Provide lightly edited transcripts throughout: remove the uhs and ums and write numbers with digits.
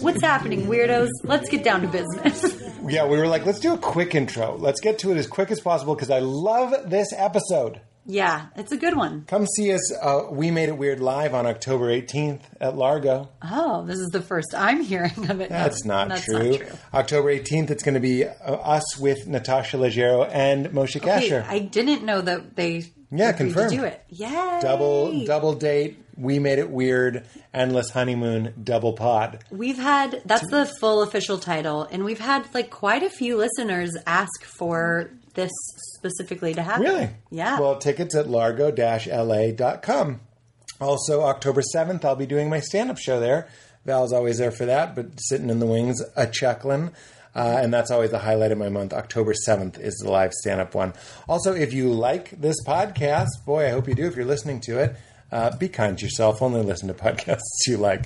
What's happening, weirdos? Let's get down to business. Yeah, we were like, let's do a quick intro. Let's get to it as quick as possible because I love this episode. Yeah, it's a good one. Come see us. We Made It Weird live on October 18th at Largo. Oh, this is the first I'm hearing of it. That's not true. October 18th, it's going to be us with Natasha Legeuro and Moshe Kasher. I didn't know that they confirmed to do it. Yay! Double date. We Made It Weird, Endless Honeymoon, Double Pod. That's the full official title, and we've had like quite a few listeners ask for this specifically to happen. Really? Yeah. Well, tickets at largo-la.com. Also, October 7th, I'll be doing my stand-up show there. Val's always there for that, but sitting in the wings, chuckling. And that's always the highlight of my month. October 7th is the live stand-up one. Also, if you like this podcast, boy, I hope you do if you're listening to it. Be kind to yourself. Only listen to podcasts you like.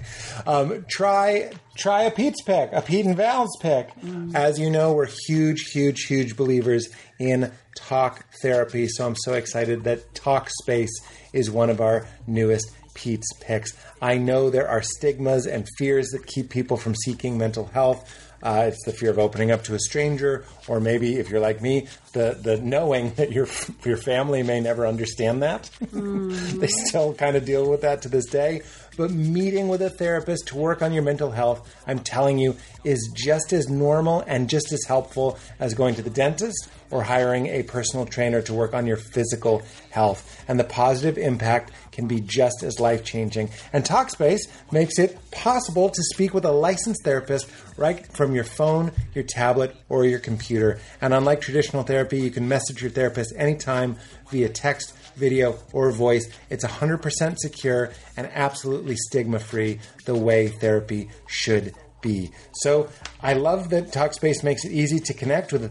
Try a Pete's pick, a Pete and Val's pick. Mm-hmm. As you know, we're huge, huge, huge believers in talk therapy. So I'm so excited that Talkspace is one of our newest Pete's picks. I know there are stigmas and fears that keep people from seeking mental health. It's the fear of opening up to a stranger, or maybe if you're like me, the knowing that your family may never understand that. Mm. They still kind of deal with that to this day. But meeting with a therapist to work on your mental health, I'm telling you, is just as normal and just as helpful as going to the dentist or hiring a personal trainer to work on your physical health. And the positive impact can be just as life-changing. And Talkspace makes it possible to speak with a licensed therapist right from your phone, your tablet, or your computer. And unlike traditional therapy, you can message your therapist anytime via text, video, or voice. It's 100% secure and absolutely stigma-free, the way therapy should be. So I love that Talkspace makes it easy to connect with a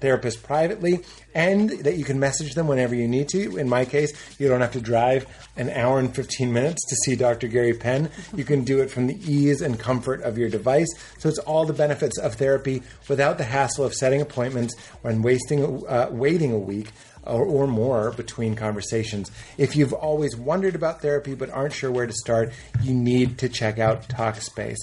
therapist privately, and that you can message them whenever you need to. In my case, you don't have to drive an hour and 15 minutes to see Dr. Gary Penn. You can do it from the ease and comfort of your device. So it's all the benefits of therapy without the hassle of setting appointments and waiting a week or more between conversations. If you've always wondered about therapy but aren't sure where to start, you need to check out Talkspace.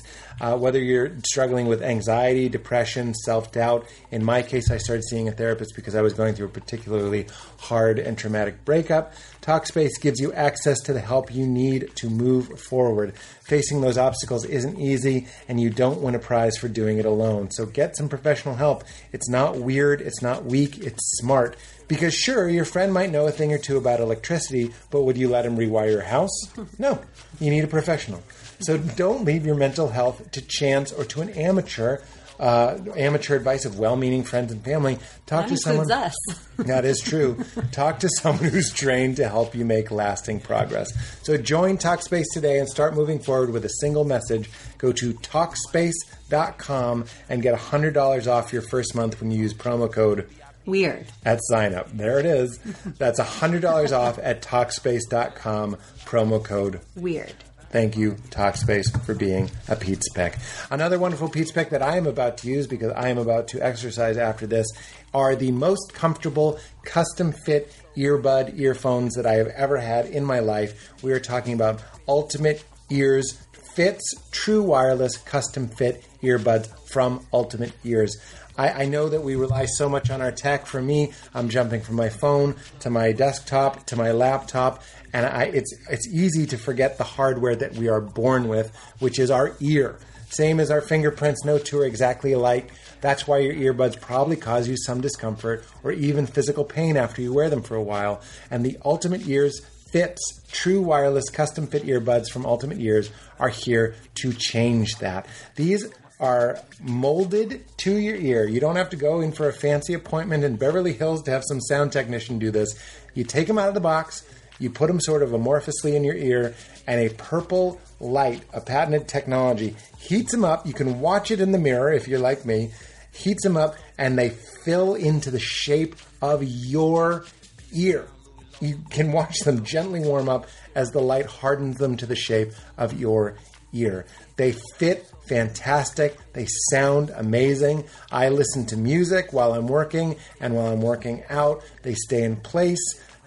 Whether you're struggling with anxiety, depression, self-doubt, in my case, I started seeing a therapist because I was going through a particularly hard and traumatic breakup. Talkspace gives you access to the help you need to move forward. Facing those obstacles isn't easy, and you don't win a prize for doing it alone. So get some professional help. It's not weird, it's not weak, it's smart. Because sure, your friend might know a thing or two about electricity, but would you let him rewire your house? No, you need a professional. So don't leave your mental health to chance or to an amateur. Amateur advice of well-meaning friends and family. That is true. Talk to someone who's trained to help you make lasting progress. So join Talkspace today and start moving forward with a single message. Go to Talkspace.com and get $100 off your first month when you use promo code Weird at sign up. There it is. That's $100 off at Talkspace.com, promo code Weird. Thank you, Talkspace, for being a Pete's Pick. Another wonderful Pete's Pick that I am about to use, because I am about to exercise after this, are the most comfortable custom-fit earphones that I have ever had in my life. We are talking about Ultimate Ears Fits, true wireless custom-fit earbuds from Ultimate Ears. I know that we rely so much on our tech. For me, I'm jumping from my phone to my desktop to my laptop, and it's easy to forget the hardware that we are born with, which is our ear. Same as our fingerprints, no two are exactly alike. That's why your earbuds probably cause you some discomfort or even physical pain after you wear them for a while. And the Ultimate Ears Fits, true wireless custom fit earbuds from Ultimate Ears are here to change that. These are molded to your ear. You don't have to go in for a fancy appointment in Beverly Hills to have some sound technician do this. You take them out of the box, you put them sort of amorphously in your ear, and a purple light, a patented technology, heats them up. You can watch it in the mirror if you're like me. Heats them up, and they fill into the shape of your ear. You can watch them gently warm up as the light hardens them to the shape of your ear. They fit fantastic. They sound amazing. I listen to music while I'm working and while I'm working out. They stay in place.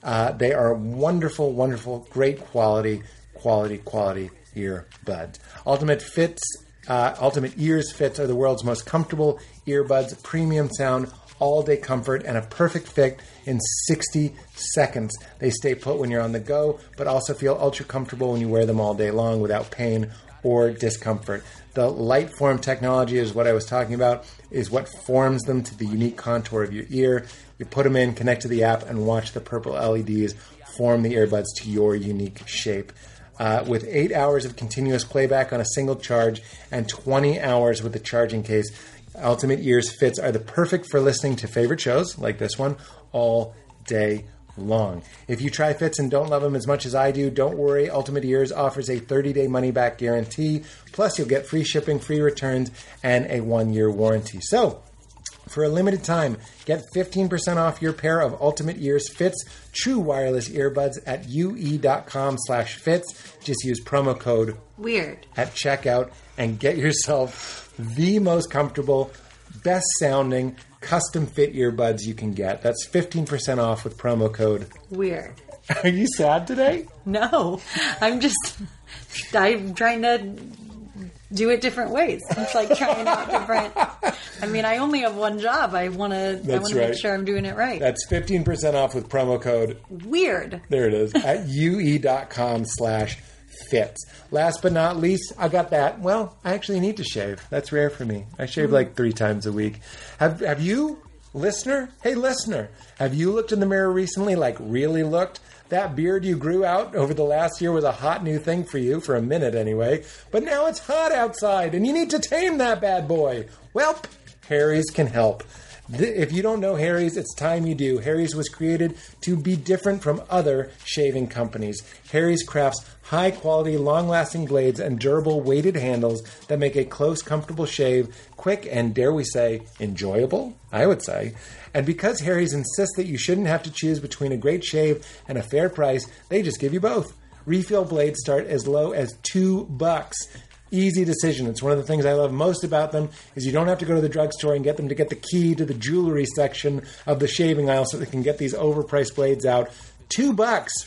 They are wonderful, wonderful, great quality earbuds. Ultimate Fits Ultimate Ears Fits are the world's most comfortable earbuds, premium sound, all-day comfort, and a perfect fit in 60 seconds. They stay put when you're on the go, but also feel ultra comfortable when you wear them all day long without pain or discomfort. The light form technology is what I was talking about, is what forms them to the unique contour of your ear. You put them in, connect to the app, and watch the purple LEDs form the earbuds to your unique shape. With 8 hours of continuous playback on a single charge and 20 hours with the charging case, Ultimate Ears Fits are the perfect for listening to favorite shows like this one all day long. If you try Fits and don't love them as much as I do, don't worry. Ultimate Ears offers a 30-day money-back guarantee. Plus, you'll get free shipping, free returns, and a 1-year warranty. So, for a limited time, get 15% off your pair of Ultimate Ears Fits true wireless earbuds at ue.com/fits. Just use promo code WEIRD at checkout and get yourself the most comfortable, best sounding, custom fit earbuds you can get. That's 15% off with promo code WEIRD. Are you sad today? No, I'm trying to do it different ways. It's like trying out different. I mean, I only have one job. I want to make sure I'm doing it right. That's 15% off with promo code WEIRD. There it is. At ue.com/fits. Last but not least, I got that. Well, I actually need to shave. That's rare for me. I shave like 3 times a week. Have you, listener? Hey, listener, have you looked in the mirror recently? Like really looked? That beard you grew out over the last year was a hot new thing for you, for a minute anyway. But now it's hot outside, and you need to tame that bad boy. Well, Harry's can help. If you don't know Harry's, it's time you do. Harry's was created to be different from other shaving companies. Harry's crafts high-quality, long-lasting blades and durable weighted handles that make a close, comfortable shave quick and, dare we say, enjoyable, I would say. And because Harry's insists that you shouldn't have to choose between a great shave and a fair price, they just give you both. Refill blades start as low as $2. Easy decision. It's one of the things I love most about them is you don't have to go to the drugstore and get them to get the key to the jewelry section of the shaving aisle so they can get these overpriced blades out. $2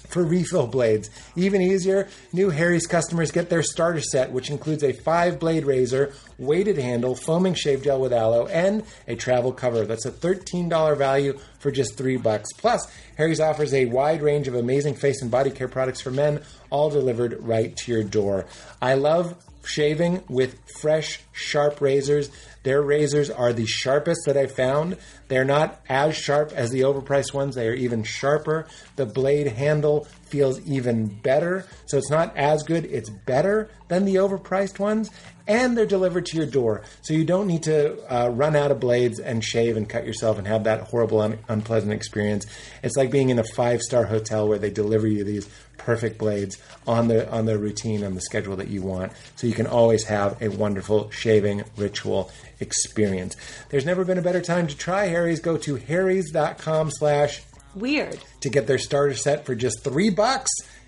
for refill blades. Even easier, new Harry's customers get their starter set, which includes a 5-blade razor, weighted handle, foaming shave gel with aloe, and a travel cover. That's a $13 value for just $3. Plus, Harry's offers a wide range of amazing face and body care products for men, all delivered right to your door. I love shaving with fresh, sharp razors. Their razors are the sharpest that I found. They're not as sharp as the overpriced ones. They are even sharper. The blade handle feels even better. So it's not as good. It's better than the overpriced ones. And they're delivered to your door. So you don't need to run out of blades and shave and cut yourself and have that horrible, unpleasant experience. It's like being in a 5-star hotel where they deliver you these perfect blades on the routine, on the schedule that you want. So you can always have a wonderful shaving ritual experience. There's never been a better time to try Harry's. Go to harrys.com/weird to get their starter set for just $3.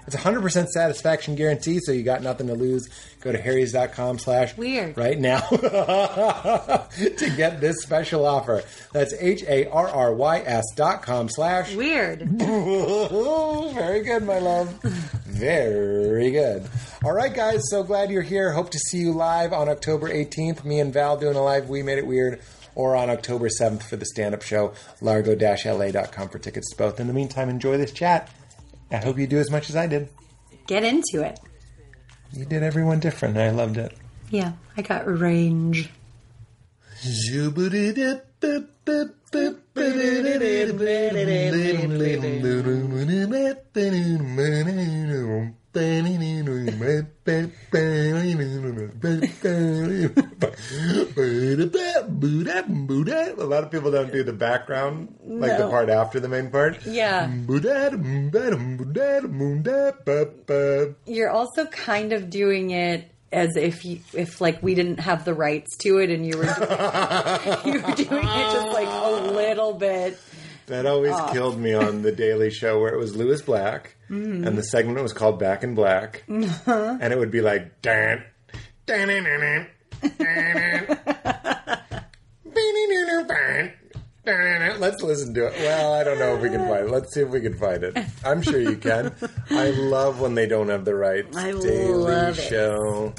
It's 100% satisfaction guarantee, so you got nothing to lose. Go to harrys.com/weird right now to get this special offer. That's harrys.com/weird. Very good, my love. Very good. All right, guys, so glad you're here. Hope to see you live on October 18th. Me and Val doing a live We Made It Weird, or on October 7th for the stand-up show, largo-la.com for tickets to both. In the meantime, enjoy this chat. I hope you do as much as I did. Get into it. You did everyone different. I loved it. Yeah, I got range. A lot of people don't do the background, like the part after the main part. Yeah. You're also kind of doing it as if like we didn't have the rights to it, and you were doing it just like a little bit. That always killed me on the Daily Show, where it was Lewis Black, and the segment was called Back in Black, and it would be like, dan, dan, dan, dan, dan, dan, dan. Let's listen to it. Well, I don't know if we can find it. Let's see if we can find it. I'm sure you can. I love when they don't have the rights. Daily Show,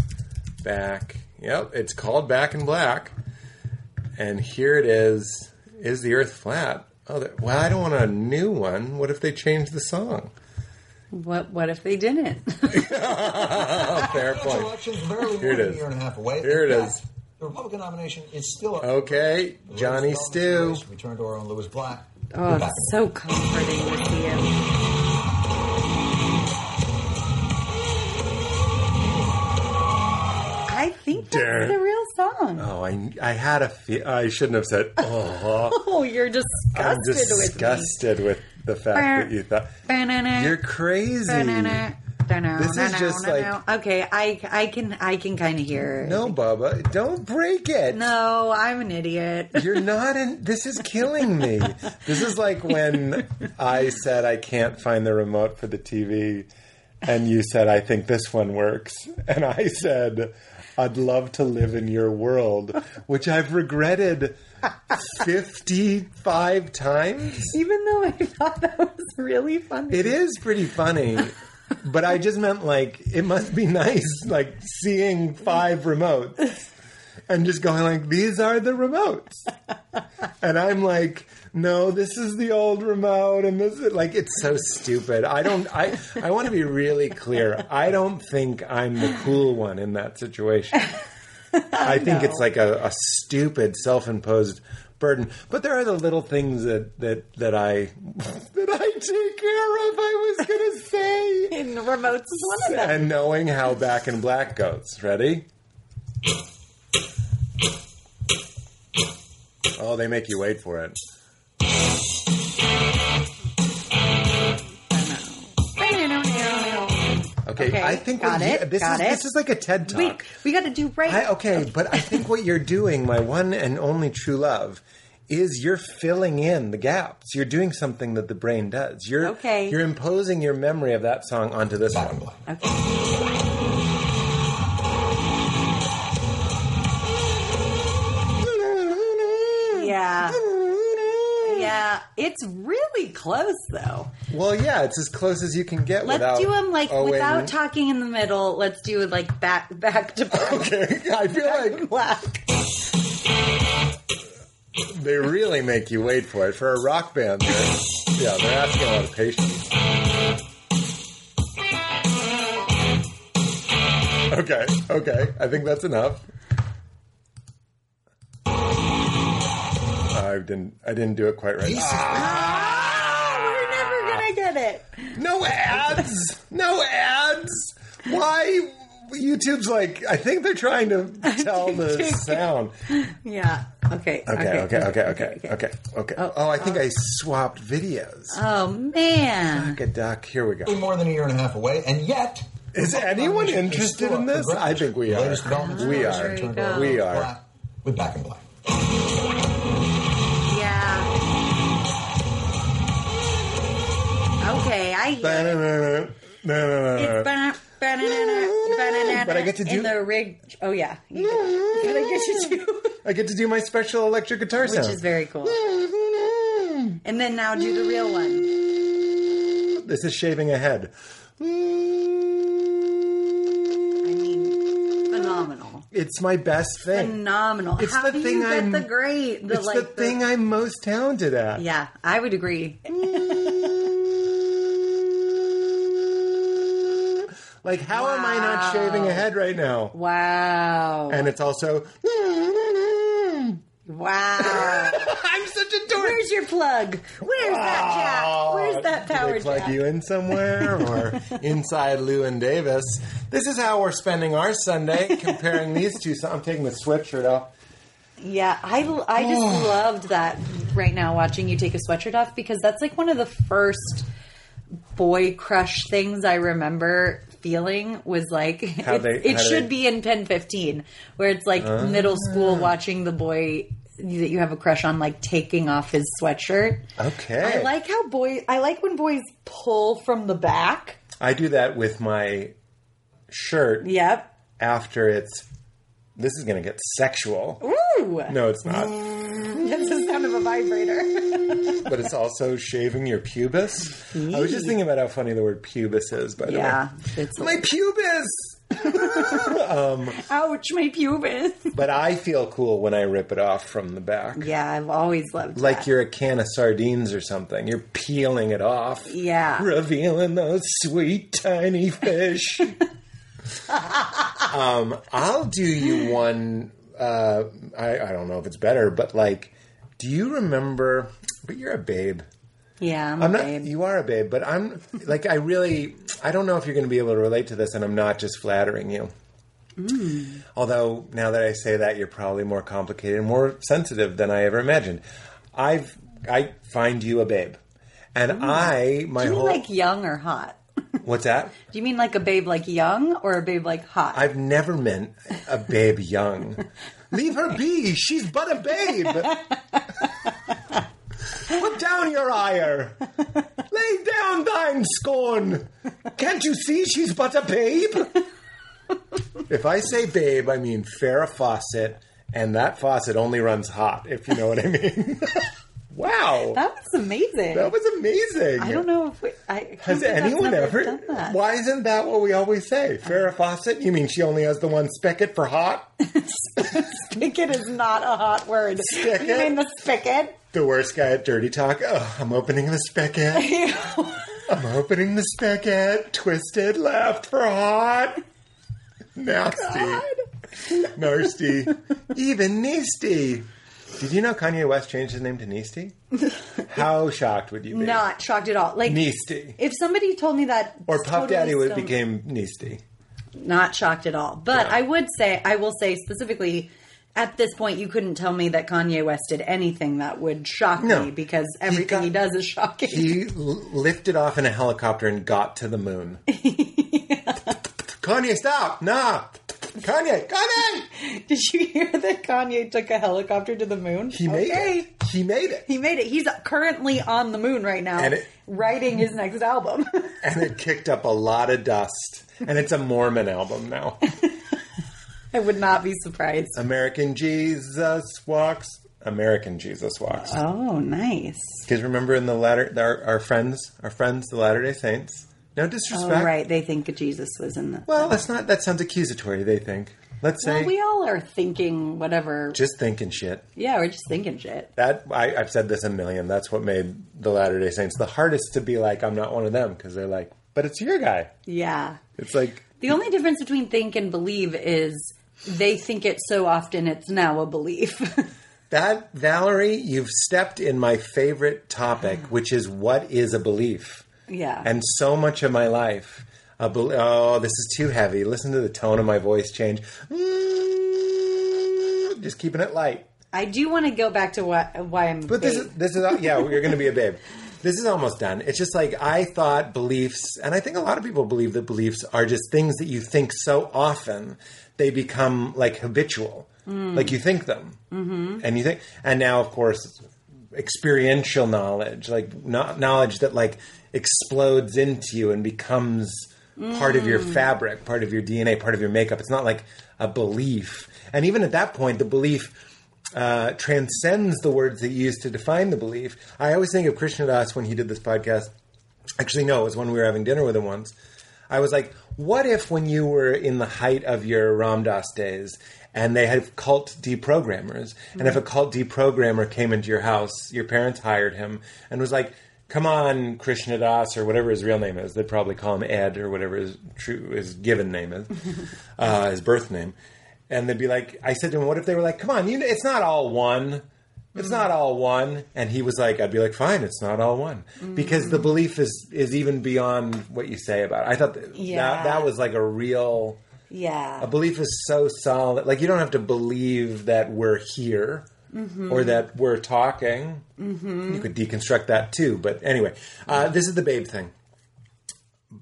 Back Yep, it's called Back in Black. And here it is. Is the Earth flat? Oh, well, I don't want a new one. What if they change the song? What if they didn't? Fair point. Election's barely here it is. A year and a half away. Here it is. The Republican nomination is still up. Okay, Johnny Stew. We turn to our own Lewis Black. Oh, it's so comforting to see him. I think that's the real song. Oh, I had a feel. I shouldn't have said, oh. Oh, you're disgusted with me. I'm disgusted with the fact that you thought. You're crazy. This is just like. Okay, I can kind of hear it. No, Bubba, don't break it. No, I'm an idiot. You're not in. This is killing me. This is like when I said I can't find the remote for the TV, and you said, I think this one works. And I said, I'd love to live in your world, which I've regretted 55 times. Even though I thought that was really funny. It is pretty funny. But I just meant, like, it must be nice, like, seeing 5 remotes and just going, like, these are the remotes. And I'm like, no, this is the old remote. And this is, like, it's so stupid. I want to be really clear. I don't think I'm the cool one in that situation. I think it's like a stupid self-imposed burden. But there are the little things that I take care of, I was going to say. In the remotes is one of them. And knowing how Back in Black goes. Ready? Oh, they make you wait for it. Okay, I think this is like a TED Talk. We got to do right. But I think what you're doing, my one and only true love, is you're filling in the gaps. You're doing something that the brain does. You're imposing your memory of that song onto this one. Okay. Yeah, it's really close though. Well, yeah, it's as close as you can get. Let's do them like without talking in the middle. Let's do like back to black. Okay, I feel like black. They really make you wait for it for a rock band. They're asking a lot of patience. Okay, I think that's enough. I didn't do it quite right. We're never gonna get it. No ads. Why? YouTube's like, I think they're trying to tell the sound. Yeah. Okay. Oh, I think I swapped videos. Oh man. Fuck a duck. Here we go. More than a year and a half away, and yet is anyone interested in this? I think we are. We are. With Back in Black. Okay, I hear it. But I get to do... In the rig... Oh, yeah. But I get to do my special electric guitar sound. Which is very cool. And then now do the real one. This is shaving a head. I mean, phenomenal. It's my best thing. Phenomenal. It's How the do thing you get I'm, the great? The, it's like, the thing I'm most talented at. Yeah, I would agree. Like, how am I not shaving a head right now? Wow. And it's also... Wow. I'm such a dork. Where's your plug? Where's that jack? Where's that power jack? Plug you in somewhere or inside Lou and Davis. This is how we're spending our Sunday, comparing these two. So I'm taking the sweatshirt off. Yeah, I just loved that right now, watching you take a sweatshirt off, because that's like one of the first boy crush things I remember feeling was like it should be in Pen 15, where it's like middle school watching the boy that you have a crush on like taking off his sweatshirt. Okay, I like when boys pull from the back. I do that with my shirt. Yep. After this is going to get sexual. Ooh. No, it's not. That's the sound of a vibrator. But it's also shaving your pubis. Eee. I was just thinking about how funny the word pubis is, by the way. Yeah. My pubis! Ouch, my pubis. But I feel cool when I rip it off from the back. Yeah, I've always loved that. Like you're a can of sardines or something. You're peeling it off. Yeah. Revealing those sweet, tiny fish. I'll do you one. I don't know if it's better, but like, do you remember? But you're a babe. Yeah, I'm a babe. You are a babe, but I'm like, I don't know if you're going to be able to relate to this, and I'm not just flattering you. Mm. Although now that I say that, you're probably more complicated and more sensitive than I ever imagined. I find you a babe, and do you mean like young or hot? What's that? Do you mean like a babe like young or a babe like hot? I've never meant a babe young. Leave her be. She's but a babe. Put down your ire. Lay down thine scorn. Can't you see she's but a babe? If I say babe, I mean Farrah Fawcett, and that faucet only runs hot, if you know what I mean. Wow. That was amazing. I don't know if has anyone ever done that. Why isn't that what we always say? Farrah Fawcett? You mean she only has the one spigot for hot? Spigot is not a hot word. Spigot? You mean the spigot? The worst guy at Dirty Talk. Oh, I'm opening the spigot. I'm opening the spigot. Twisted left for hot. Nasty. Nasty. Even nasty. Did you know Kanye West changed his name to Neasty? How shocked would you be? Not shocked at all. Like Neasty. If somebody told me that... Or Puff totally Daddy became Neasty. Not shocked at all. But yeah. I will say specifically, at this point, you couldn't tell me that Kanye West did anything that would shock me, because everything he does is shocking. He lifted off in a helicopter and got to the moon. Yeah. Kanye, stop! Nah! Kanye! Did you hear that Kanye took a helicopter to the moon? He made it. He's currently on the moon right now, writing his next album. And it kicked up a lot of dust. And it's a Mormon album now. I would not be surprised. American Jesus walks. Oh, nice. Because remember in our friends, the Latter-day Saints... No disrespect. Oh, right. They think Jesus was in the... Well, that's not... That sounds accusatory, they think. Let's say... Well, we all are thinking whatever... Just thinking shit. Yeah, we're just thinking shit. That... I've said this a million. That's what made the Latter-day Saints the hardest to be like, I'm not one of them. Because they're like, but it's your guy. Yeah. It's like... The only difference between think and believe is they think it so often it's now a belief. That, Valerie, you've stepped in my favorite topic, which is what is a belief? Yeah. And so much of my life, this is too heavy. Listen to the tone of my voice change. Just keeping it light. I do want to go back to why I'm But babe. This is you're going to be a babe. This is almost done. It's just like I thought beliefs, and I think a lot of people believe that beliefs are just things that you think so often they become like habitual. Mm. Like you think them. Mm-hmm. And now, of course, experiential knowledge, like knowledge that like explodes into you and becomes part of your fabric, part of your DNA, part of your makeup. It's not like a belief. And even at that point, the belief transcends the words that you used to define the belief. I always think of Krishna Das when he did this podcast. Actually, no, it was when we were having dinner with him once. I was like, what if when you were in the height of your Ram Dass days and they had cult deprogrammers, and if a cult deprogrammer came into your house, your parents hired him and was like, come on, Krishna Das, or whatever his real name is. They'd probably call him Ed, or whatever his given name is, his birth name. And they'd be like, I said to him, what if they were like, come on, it's not all one. It's not all one. And he was like, I'd be like, fine, it's not all one. Because the belief is even beyond what you say about it. I thought that was like a real... Yeah. A belief is so solid. Like, you don't have to believe that we're here. Mm-hmm. Or that we're talking. Mm-hmm. You could deconstruct that too. But anyway, this is the babe thing.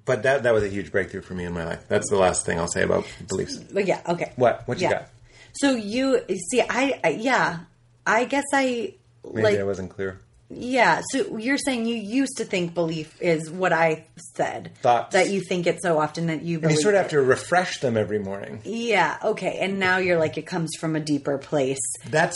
But that was a huge breakthrough for me in my life. That's the last thing I'll say about beliefs. But yeah, okay. What you got? So you see, I guess maybe I wasn't clear. Yeah. So you're saying you used to think belief is what I said. Thoughts. That you think it so often that you believe. And you sort of have to refresh them every morning. Yeah. Okay. And now you're like, it comes from a deeper place. That's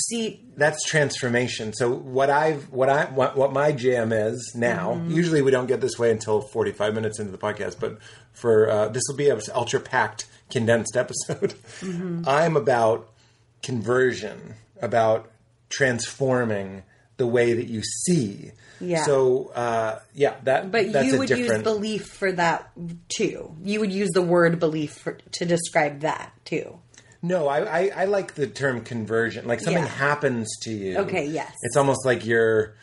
transformation. So what my jam is now, usually we don't get this way until 45 minutes into the podcast, but for, this will be an ultra packed condensed episode. Mm-hmm. I'm about conversion, about transforming the way that you see. Yeah. So, that's you would use belief for that too. You would use the word belief to describe that too. No, I like the term conversion. Like something happens to you. Okay. Yes. It's almost like you're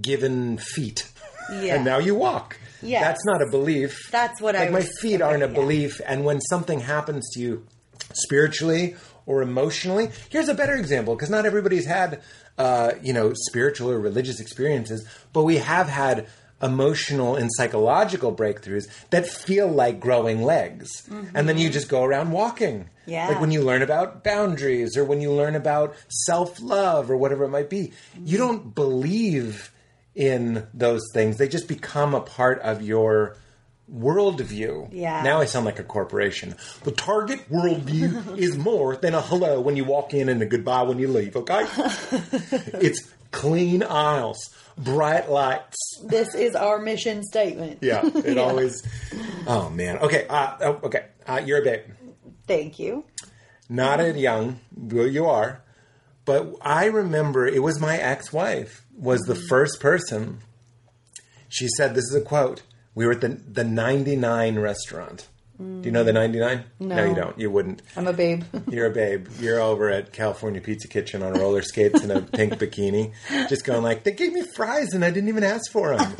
given feet and now you walk. Yeah. That's not a belief. That's what I was my feet aren't a belief. And when something happens to you spiritually or emotionally, here's a better example. 'Cause not everybody's had, spiritual or religious experiences, but we have had emotional and psychological breakthroughs that feel like growing legs. Mm-hmm. And then you just go around walking. Yeah. Like when you learn about boundaries or when you learn about self-love or whatever it might be, you don't believe in those things. They just become a part of your worldview. Yeah. Now I sound like a corporation. The Target worldview is more than a hello when you walk in and a goodbye when you leave, okay? It's clean aisles, bright lights. This is our mission statement. Yeah, it always... Oh, man. Okay, okay. You're a babe. Thank you. Not as young, you are. But I remember it was my ex-wife was the first person. She said, this is a quote, we were at the 99 restaurant. Do you know the 99? No, you don't. You wouldn't. I'm a babe. You're a babe. You're over at California Pizza Kitchen on roller skates in a pink bikini. Just going like, they gave me fries and I didn't even ask for them.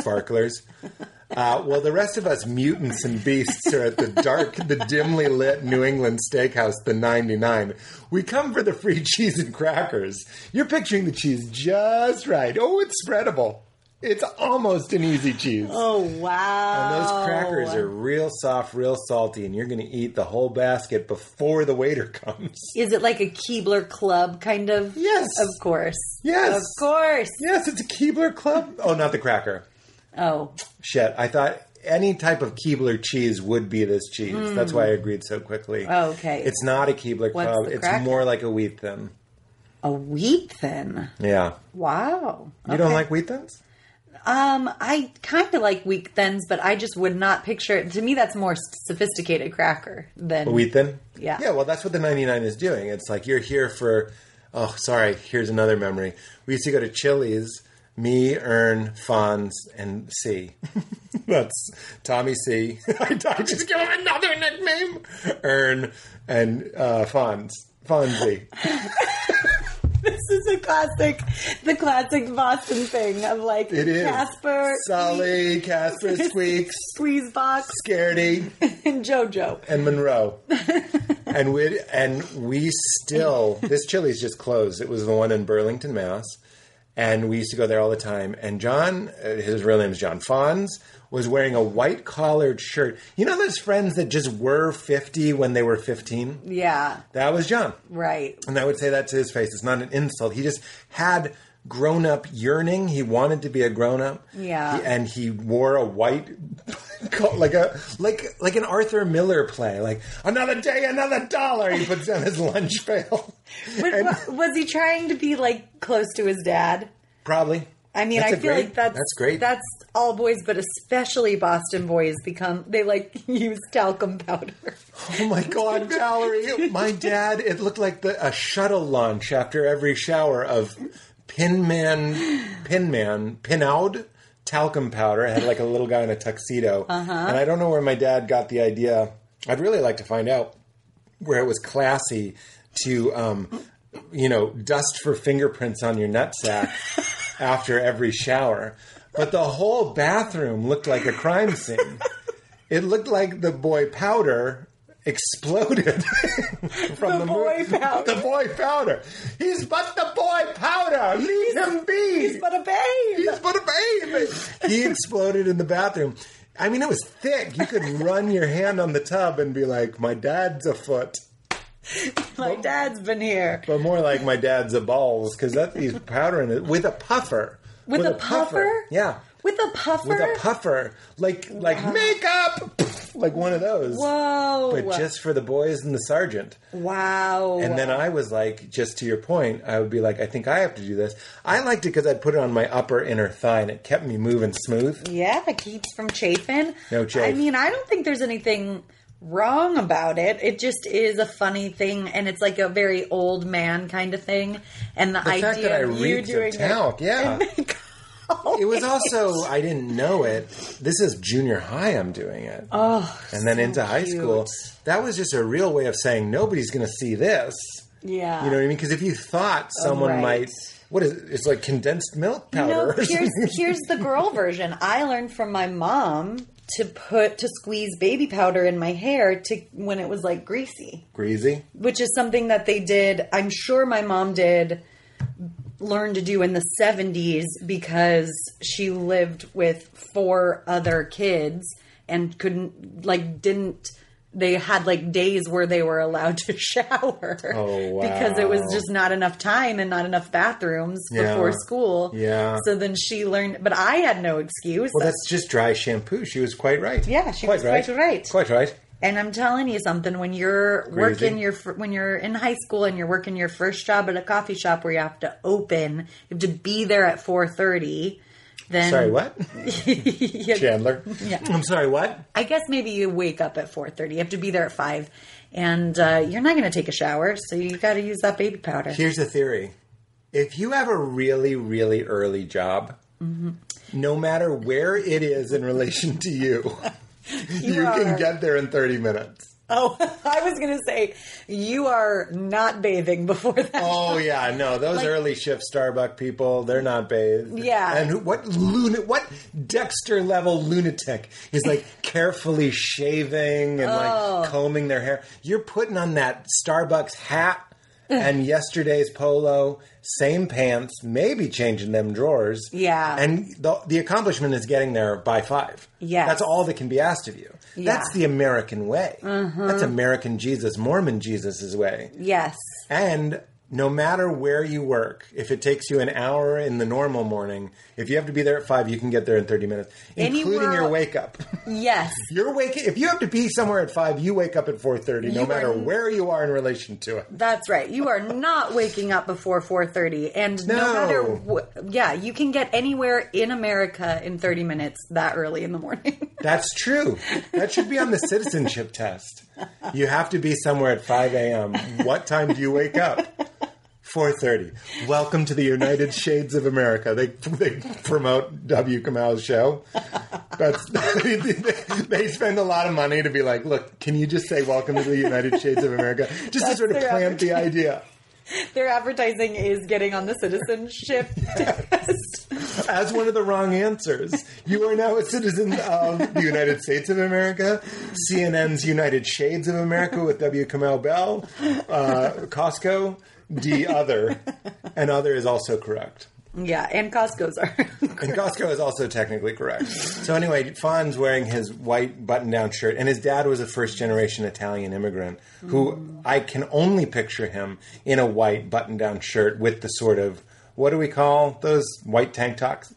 Sparklers. Well, the rest of us mutants and beasts are at the dark, the dimly lit New England steakhouse, the 99. We come for the free cheese and crackers. You're picturing the cheese just right. Oh, it's spreadable. It's almost an easy cheese. Oh, wow. And those crackers are real soft, real salty, and you're going to eat the whole basket before the waiter comes. Is it like a Keebler Club kind of? Yes. Of course. Yes. Of course. Yes, it's a Keebler Club. Oh, not the cracker. Oh. Shit. I thought any type of Keebler cheese would be this cheese. That's why I agreed so quickly. Oh, okay. It's not a Keebler Club. It's more like a Wheat Thin. A Wheat Thin? Yeah. Wow. Okay. You don't like Wheat Thins? I kind of like Wheat Thins, but I just would not picture it. To me, that's more sophisticated cracker than... A Wheat Thin? Yeah. Yeah, well, that's what the 99 is doing. It's like, you're here for... Oh, sorry. Here's another memory. We used to go to Chili's, me, Ern, Fonz, and C. That's Tommy C. I just give him another nickname. Ern and Fonz. Fonzie. This is a classic Boston thing of like it is. Casper, Sully, Casper, Squeaks, Squeezebox, Scaredy, and JoJo, and Monroe, and we still this Chili's just closed. It was the one in Burlington, Mass, and we used to go there all the time. And John, his real name is John Fonz, was wearing a white collared shirt. You know those friends that just were 50 when they were 15? Yeah. That was John. Right. And I would say that to his face. It's not an insult. He just had grown up yearning. He wanted to be a grown up. Yeah. And he wore a white like an Arthur Miller play, like another day, another dollar. He puts down his lunch pail. Was he trying to be like close to his dad? Probably. I mean, I feel like that's great. That's all boys, but especially Boston boys use talcum powder. Oh my God, Valerie. My dad, it looked like a shuttle launch after every shower of pin-out talcum powder. I had like a little guy in a tuxedo. Uh-huh. And I don't know where my dad got the idea. I'd really like to find out where it was classy to, dust for fingerprints on your nutsack. After every shower. But the whole bathroom looked like a crime scene. It looked like the boy powder exploded from the boy powder. The boy powder. He's but the boy powder. Leave him be. He's but a babe. He's but a babe. He exploded in the bathroom. I mean, it was thick. You could run your hand on the tub and be like, my dad's a foot. My dad's been here. But more like my dad's a balls, because that's he's powdering it with a puffer. With a puffer? Yeah. With a puffer? With a puffer. Like wow. Makeup! Like one of those. Whoa. But just for the boys and the sergeant. Wow. And then I was like, just to your point, I would be like, I think I have to do this. I liked it because I'd put it on my upper inner thigh and it kept me moving smooth. Yeah, it keeps from chafing. No chafe. I mean, I don't think there's anything wrong about it. It just is a funny thing, and it's like a very old man kind of thing. And the idea fact that of I you doing talc, it, yeah. It was also, I didn't know it. This is junior high I'm doing it. Oh, and then so into high cute. School. That was just a real way of saying, nobody's going to see this. Yeah. You know what I mean? Because if you thought someone might, what is it? It's like condensed milk powder. No, here's the girl version. I learned from my mom to squeeze baby powder in my hair when it was like greasy. Greasy? Which is something that they did, I'm sure my mom did. Learned to do in the 70s because she lived with 4 other kids and they had like days where they were allowed to shower. Oh, wow. Because it was just not enough time and not enough bathrooms before school. Yeah. So then she learned, but I had no excuse. Well, that's just dry shampoo. She was quite right. Yeah, she was quite right. Quite right. And I'm telling you something, when you're working when you're in high school and you're working your first job at a coffee shop where you have to you have to be there at 4:30, then... Sorry, what? Chandler. Yeah. I'm sorry, what? I guess maybe you wake up at 4:30. You have to be there at 5. And you're not going to take a shower, so you got to use that baby powder. Here's the theory. If you have a really, really early job, no matter where it is in relation to you... You can get there in 30 minutes. Oh, I was going to say, you are not bathing before that. Oh, yeah. No, those early shift Starbucks people, they're not bathed. Yeah. And what Dexter level lunatic is like carefully shaving and like combing their hair. You're putting on that Starbucks hat and yesterday's polo, same pants, maybe changing them drawers. Yeah. And the accomplishment is getting there by 5. Yeah. That's all that can be asked of you. Yeah. That's the American way. Mm-hmm. That's American Jesus, Mormon Jesus' way. Yes. And no matter where you work, if it takes you an hour in the normal morning, if you have to be there at 5, you can get there in 30 minutes, including your wake up. Yes. If you have to be somewhere at 5, you wake up at 4:30, no matter where you are in relation to it. That's right. You are not waking up before 4:30. And no matter what, you can get anywhere in America in 30 minutes that early in the morning. That's true. That should be on the citizenship test. You have to be somewhere at 5 a.m. What time do you wake up? 4:30. Welcome to the United Shades of America. They promote W. Kamau's show. They spend a lot of money to be like, look, can you just say welcome to the United Shades of America? Just to sort of plant the idea. Their advertising is getting on the citizenship test. As one of the wrong answers. You are now a citizen of the United States of America, CNN's United Shades of America with W. Kamau Bell, Costco. The other. And other is also correct. Yeah, and Costco's are correct. And Costco is also technically correct. So anyway, Fon's wearing his white button-down shirt, and his dad was a first-generation Italian immigrant who I can only picture him in a white button-down shirt with the sort of, what do we call those white tank tops?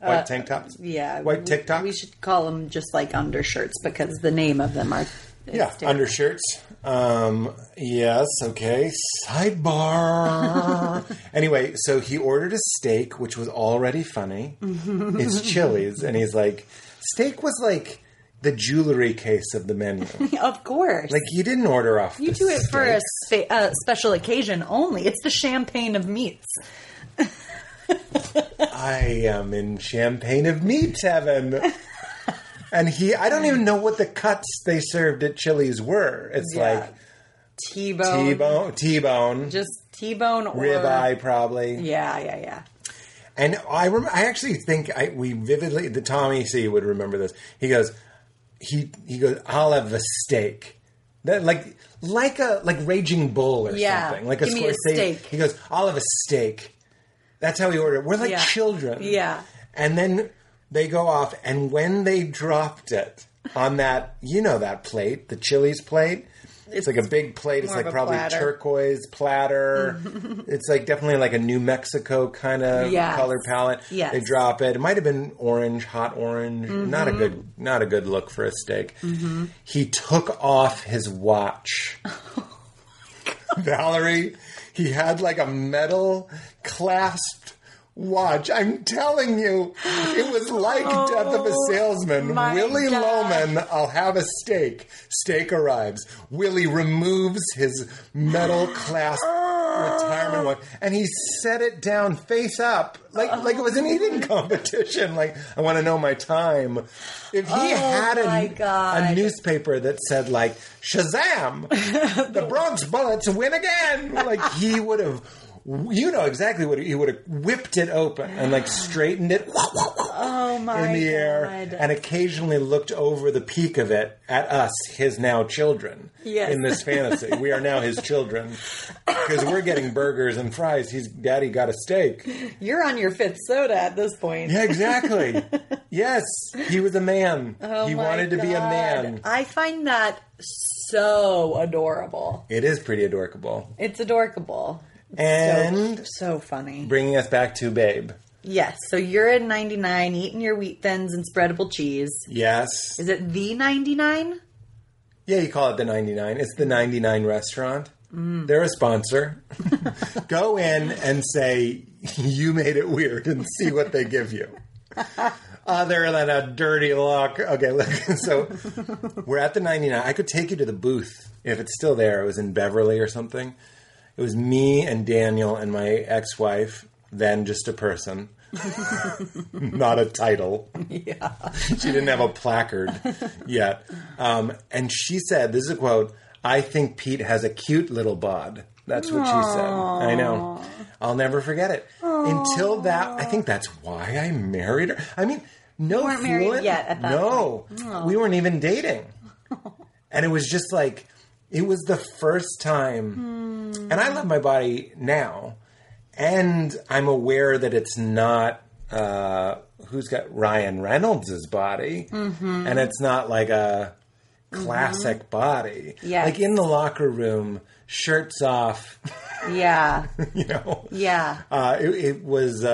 White tank tops? Yeah. White TikToks? We should call them just like undershirts because the name of them are... undershirts. Yes, okay. Sidebar. Anyway, so he ordered a steak, which was already funny. It's Chili's, and he's like, steak was like the jewelry case of the menu. Of course. Like, you didn't order off the steak. You do it for a special occasion only. It's the champagne of meats. I am in champagne of meat heaven. And I don't even know what the cuts they served at Chili's were. It's like T-bone, just T-bone, or ribeye, probably. Yeah. And I actually think we vividly. The Tommy C would remember this. He goes, I'll have a steak. That like Raging Bull or something. Like give me a steak. He goes, I'll have a steak. That's how he ordered it. We're like children. Yeah. And then they go off, and when they dropped it on that, that plate, the Chili's plate, It's like a big plate. It's like probably platter. Turquoise platter. It's like definitely like a New Mexico kind of color palette. Yes. They drop it. It might have been orange, hot orange. Mm-hmm. Not a good look for a steak. Mm-hmm. He took off his watch. Oh my God. Valerie, he had like a metal clasped watch. I'm telling you, it was like Death of a Salesman. Willie Loman, I'll have a steak. Steak arrives. Willie removes his metal clasp retirement watch and he set it down face up like it was an eating competition. Like, I want to know my time. If he had a newspaper that said like, Shazam, the Bronx Bullets win again, like he would have. You know exactly what he would have whipped it open and like straightened it in the air and occasionally looked over the peak of it at us, his now children. Yes. In this fantasy. We are now his children because we're getting burgers and fries. Daddy got a steak. You're on your fifth soda at this point. Yeah, exactly. Yes. He was a man. He wanted to be a man. I find that so adorable. It is pretty adorable. It's adorable. And so funny. Bringing us back to Babe. Yes. So you're in 99 eating your Wheat Thins and spreadable cheese. Yes. Is it the 99? Yeah, you call it the 99. It's the 99 restaurant. Mm. They're a sponsor. Go in and say, you made it weird and see what they give you. Other than a dirty look. Okay, look. So we're at the 99. I could take you to the booth if it's still there. It was in Beverly or something. It was me and Daniel and my ex-wife, then just a person, not a title. Yeah, she didn't have a placard yet. And she said, this is a quote, I think Pete has a cute little bod. That's what she said. I know. I'll never forget it. Aww. Until that, I think that's why I married her. I mean, no. We weren't married yet at that point. No. Aww. We weren't even dating. And it was just like... It was the first time, and I love my body now, and I'm aware that it's not, who's got Ryan Reynolds' body, and it's not like a classic body. Yes. Like in the locker room, shirts off. Yeah. You know? Yeah. It was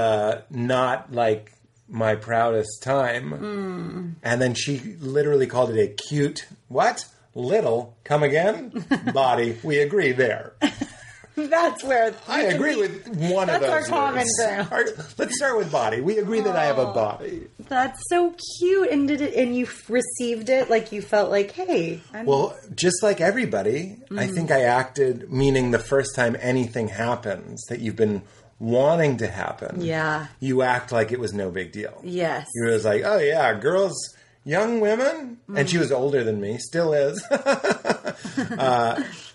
not like my proudest time, and then she literally called it a cute, what? Little, come again, body. We agree there. That's where... I agree with one of those. That's our common ground. Let's start with body. We agree that I have a body. That's so cute. And did it? And you received it? Like you felt like, hey... Well, just like everybody, I think I acted, meaning the first time anything happens that you've been wanting to happen, you act like it was no big deal. Yes. You was like, oh yeah, girls... Young women, and she was older than me, still is,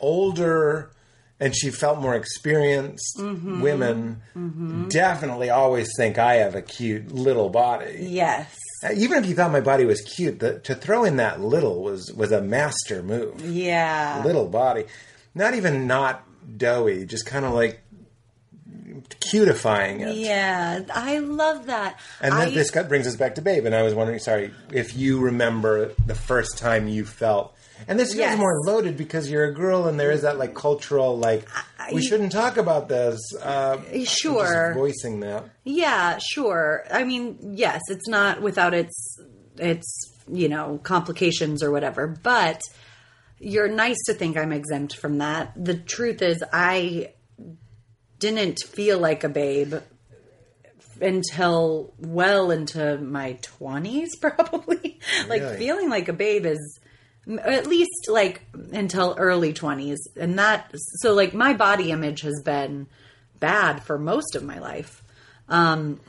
older, and she felt more experienced. Women definitely always think I have a cute little body. Yes. Even if you thought my body was cute, to throw in that little was a master move. Yeah. Little body. Not even not doughy, just kind of like cutifying it. Yeah, I love that. And then this brings us back to Babe. And I was wondering, sorry, if you remember the first time you felt. And this feels more loaded because you're a girl and there is that like cultural, like, we shouldn't talk about this. Sure. Just voicing that. Yeah, sure. I mean, yes, it's not without its, you know, complications or whatever. But you're nice to think I'm exempt from that. The truth is I... didn't feel like a babe until well into my 20s, probably. Really? Like, feeling like a babe is at least, like, until early 20s. And that... So, like, my body image has been bad for most of my life. And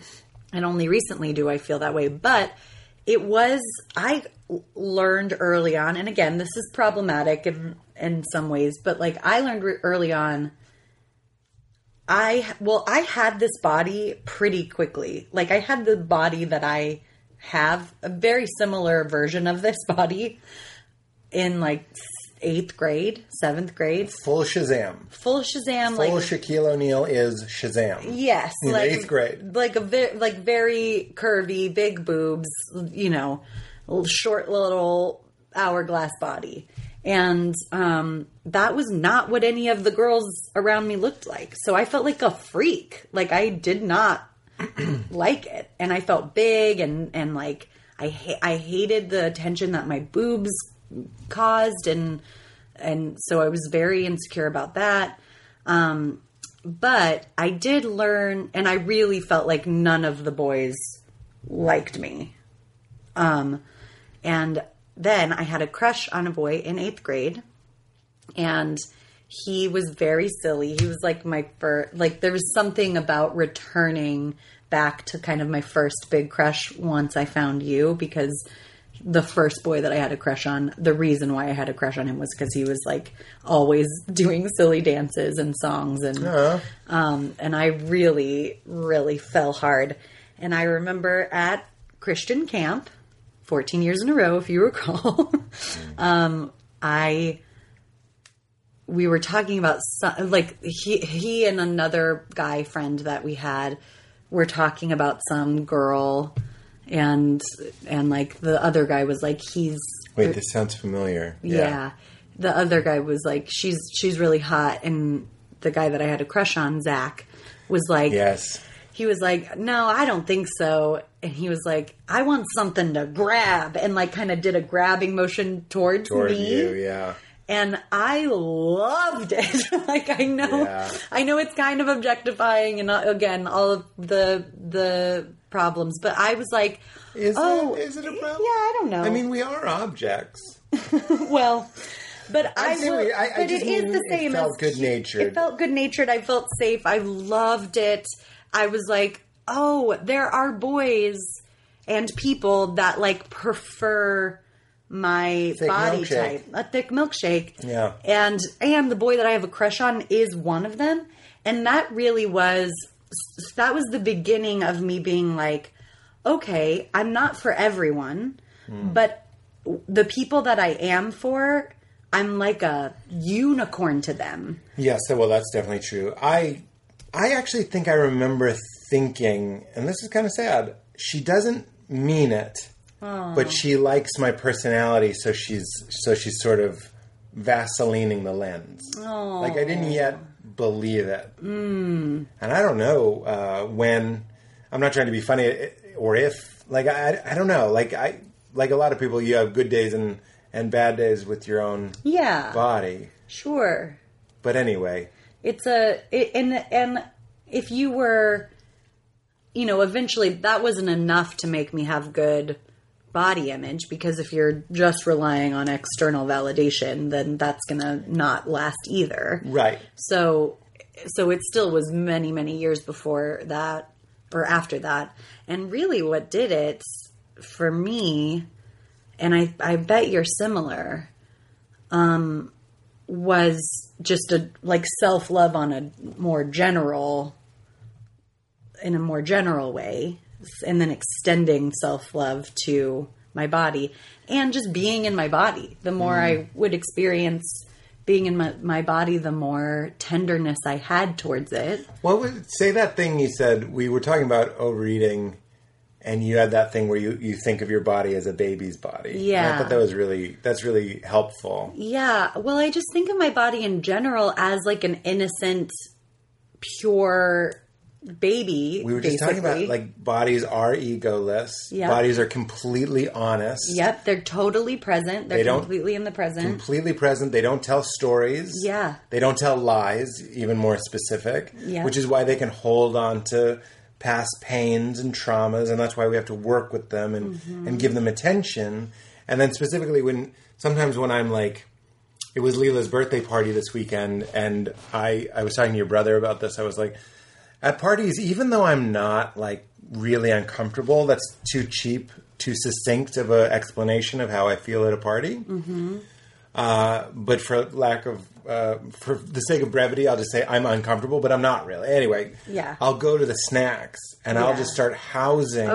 only recently do I feel that way. But it was... I learned early on, and again, this is problematic in some ways, but, like, I learned early on... I had this body pretty quickly. Like, I had the body that I have, a very similar version of this body, in, like, 8th grade, 7th grade. Full Shazam. Full Shazam. Full like, Shaquille O'Neal is Shazam. Yes. In 8th grade. Like, very curvy, big boobs, you know, short little hourglass body. And that was not what any of the girls around me looked like. So I felt like a freak. Like I did not like it. And I felt big and like I hated the attention that my boobs caused. And so I was very insecure about that. But I did learn, and I really felt like none of the boys liked me. And then I had a crush on a boy in 8th grade, and he was very silly. He was like my first, like there was something about returning back to kind of my first big crush once I found you, because the first boy that I had a crush on, the reason why I had a crush on him was because he was like always doing silly dances and songs. And, and I really, really fell hard. And I remember at Christian camp, 14 years in a row, if you recall, we were talking about some, like he and another guy friend that we had were talking about some girl, and like the other guy was like, wait, this sounds familiar. Yeah. The other guy was like, she's really hot. And the guy that I had a crush on, Zach, was like, yes. He was like, no, I don't think so. And he was like, I want something to grab. And like kind of did a grabbing motion toward me. You, yeah. And I loved it. Like I know, I know it's kind of objectifying and again, all of the problems, but I was like, is it a problem? Yeah, I don't know. I mean, we are objects. Well, but I just mean the same. It felt good-natured. It felt good-natured. I felt safe. I loved it. I was like, oh, there are boys and people that like prefer my body type, a thick milkshake. Yeah. And the boy that I have a crush on is one of them. And that really was, that was the beginning of me being like, okay, I'm not for everyone, but the people that I am for, I'm like a unicorn to them. Yeah. So, well, that's definitely true. I actually think I remember thinking, and this is kind of sad, she doesn't mean it, but she likes my personality, so she's sort of vaselining the lens. Aww. Like I didn't yet believe it. Mm. And I don't know when, I'm not trying to be funny, or if, like I don't know, like I, like a lot of people, you have good days and bad days with your own body. Sure. But anyway... And if you were, you know, eventually that wasn't enough to make me have good body image, because if you're just relying on external validation, then that's going to not last either. Right. So it still was many, many years before that or after that. And really what did it for me, and I bet you're similar, was just a like self-love on a more general way, and then extending self-love to my body and just being in my body. The more I would experience being in my body, the more tenderness I had towards it. What would say that thing you said, we were talking about overeating, and you had that thing where you think of your body as a baby's body. Yeah. And I thought that's really helpful. Yeah. Well, I just think of my body in general as like an innocent, pure baby. We were just talking about like bodies are egoless. Yep. Bodies are completely honest. Yep. They're totally present. They completely in the present. Completely present. They don't tell stories. Yeah. They don't tell lies, even more specific. Yeah. Which is why they can hold on to past pains and traumas, and that's why we have to work with them and give them attention. And then specifically sometimes when I'm like, it was Lila's birthday party this weekend, and I was talking to your brother about this. I was like, at parties, even though I'm not like really uncomfortable, that's too cheap, too succinct of an explanation of how I feel at a party. Mm-hmm. But for the sake of brevity, I'll just say I'm uncomfortable, but I'm not really. Anyway, I'll go to the snacks and I'll just start housing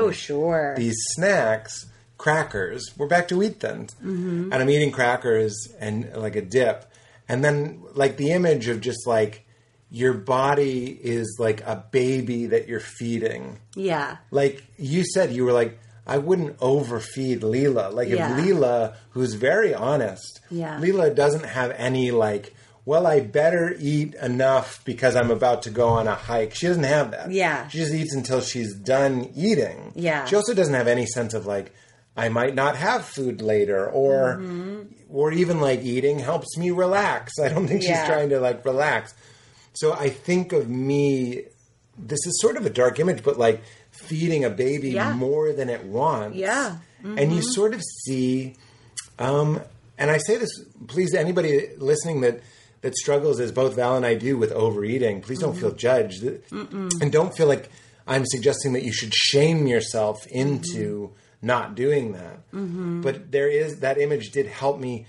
these snacks, crackers. We're back to Wheat Thins. Mm-hmm. And I'm eating crackers and like a dip. And then like the image of just like your body is like a baby that you're feeding. Yeah. Like you said, you were like, I wouldn't overfeed Lila. Like, if Lila, who's very honest, Lila doesn't have any, like, well, I better eat enough because I'm about to go on a hike. She doesn't have that. Yeah. She just eats until she's done eating. Yeah. She also doesn't have any sense of, like, I might not have food later, or or even, like, eating helps me relax. I don't think she's trying to, like, relax. So I think of me, this is sort of a dark image, but, like, feeding a baby more than it wants. Yeah. Mm-hmm. And you sort of see, and I say this, please, anybody listening that struggles, as both Val and I do, with overeating, please don't feel judged. Mm-mm. And don't feel like I'm suggesting that you should shame yourself into not doing that. Mm-hmm. But there is, that image did help me,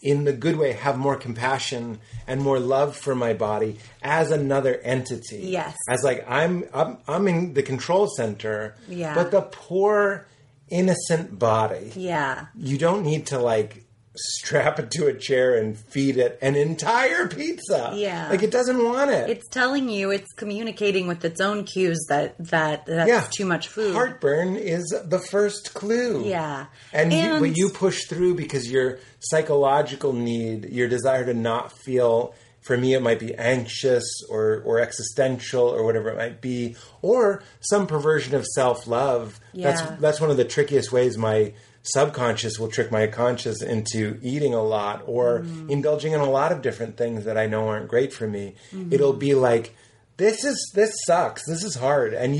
in the good way, have more compassion and more love for my body as another entity. Yes. As like, I'm in the control center, but the poor, innocent body. Yeah. You don't need to, like, strap it to a chair and feed it an entire pizza. Yeah. Like, it doesn't want it. It's telling you, it's communicating with its own cues that's too much food. Heartburn is the first clue. Yeah. And what you push through because your psychological need, your desire to not feel, for me it might be anxious or existential or whatever it might be, or some perversion of self-love. Yeah. That's one of the trickiest ways my subconscious will trick my conscious into eating a lot or indulging in a lot of different things that I know aren't great for me. Mm-hmm. It'll be like, this sucks. This is hard. And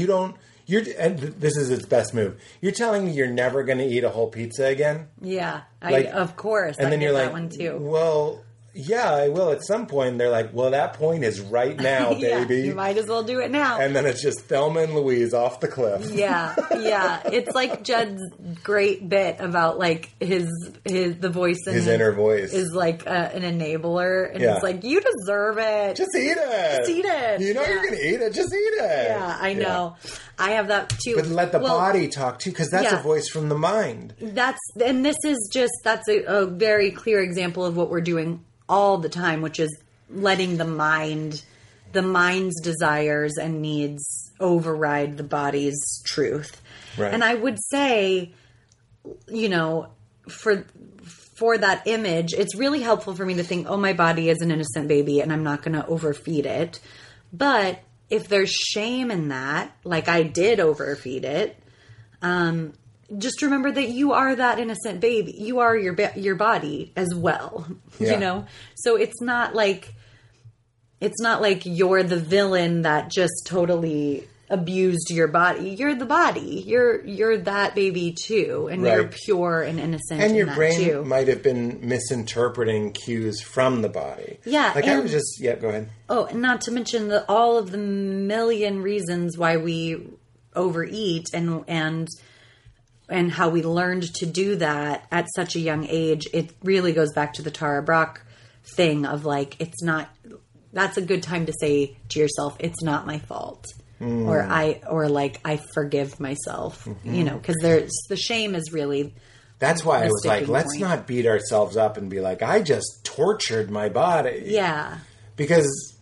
and this is its best move. You're telling me you're never going to eat a whole pizza again? Yeah. Like, of course. And then you're like, that one too. Well, yeah, I will at some point. They're like, well, that point is right now, baby. You might as well do it now. And then it's just Thelma and Louise off the cliff. Yeah, yeah. It's like Judd's great bit about, like, the voice in his inner voice is like an enabler, and it's like, you deserve it. Just eat it. Just eat it. You know you're gonna eat it. Just eat it. Yeah, I know. Yeah. I have that too. But let the body talk too, because that's a voice from the mind. And this is just, that's a very clear example of what we're doing all the time, which is letting the mind's desires and needs override the body's truth. Right. And I would say, you know, for that image, it's really helpful for me to think, oh, my body is an innocent baby and I'm not going to overfeed it. But if there's shame in that, like I did overfeed it, just remember that you are that innocent baby. You are your body as well, you know? So it's not like you're the villain that just totally abused your body. You're the body. You're that baby too. And you're pure and innocent. And your brain too might have been misinterpreting cues from the body. Yeah. Like, and I was just, go ahead. Oh, and not to mention all of the million reasons why we overeat and how we learned to do that at such a young age. It really goes back to the Tara Brach thing of, like, that's a good time to say to yourself, it's not my fault. Mm. Or I forgive myself, you know, because the shame is really. That's why I was like, let's not beat ourselves up and be like, I just tortured my body. Yeah. Because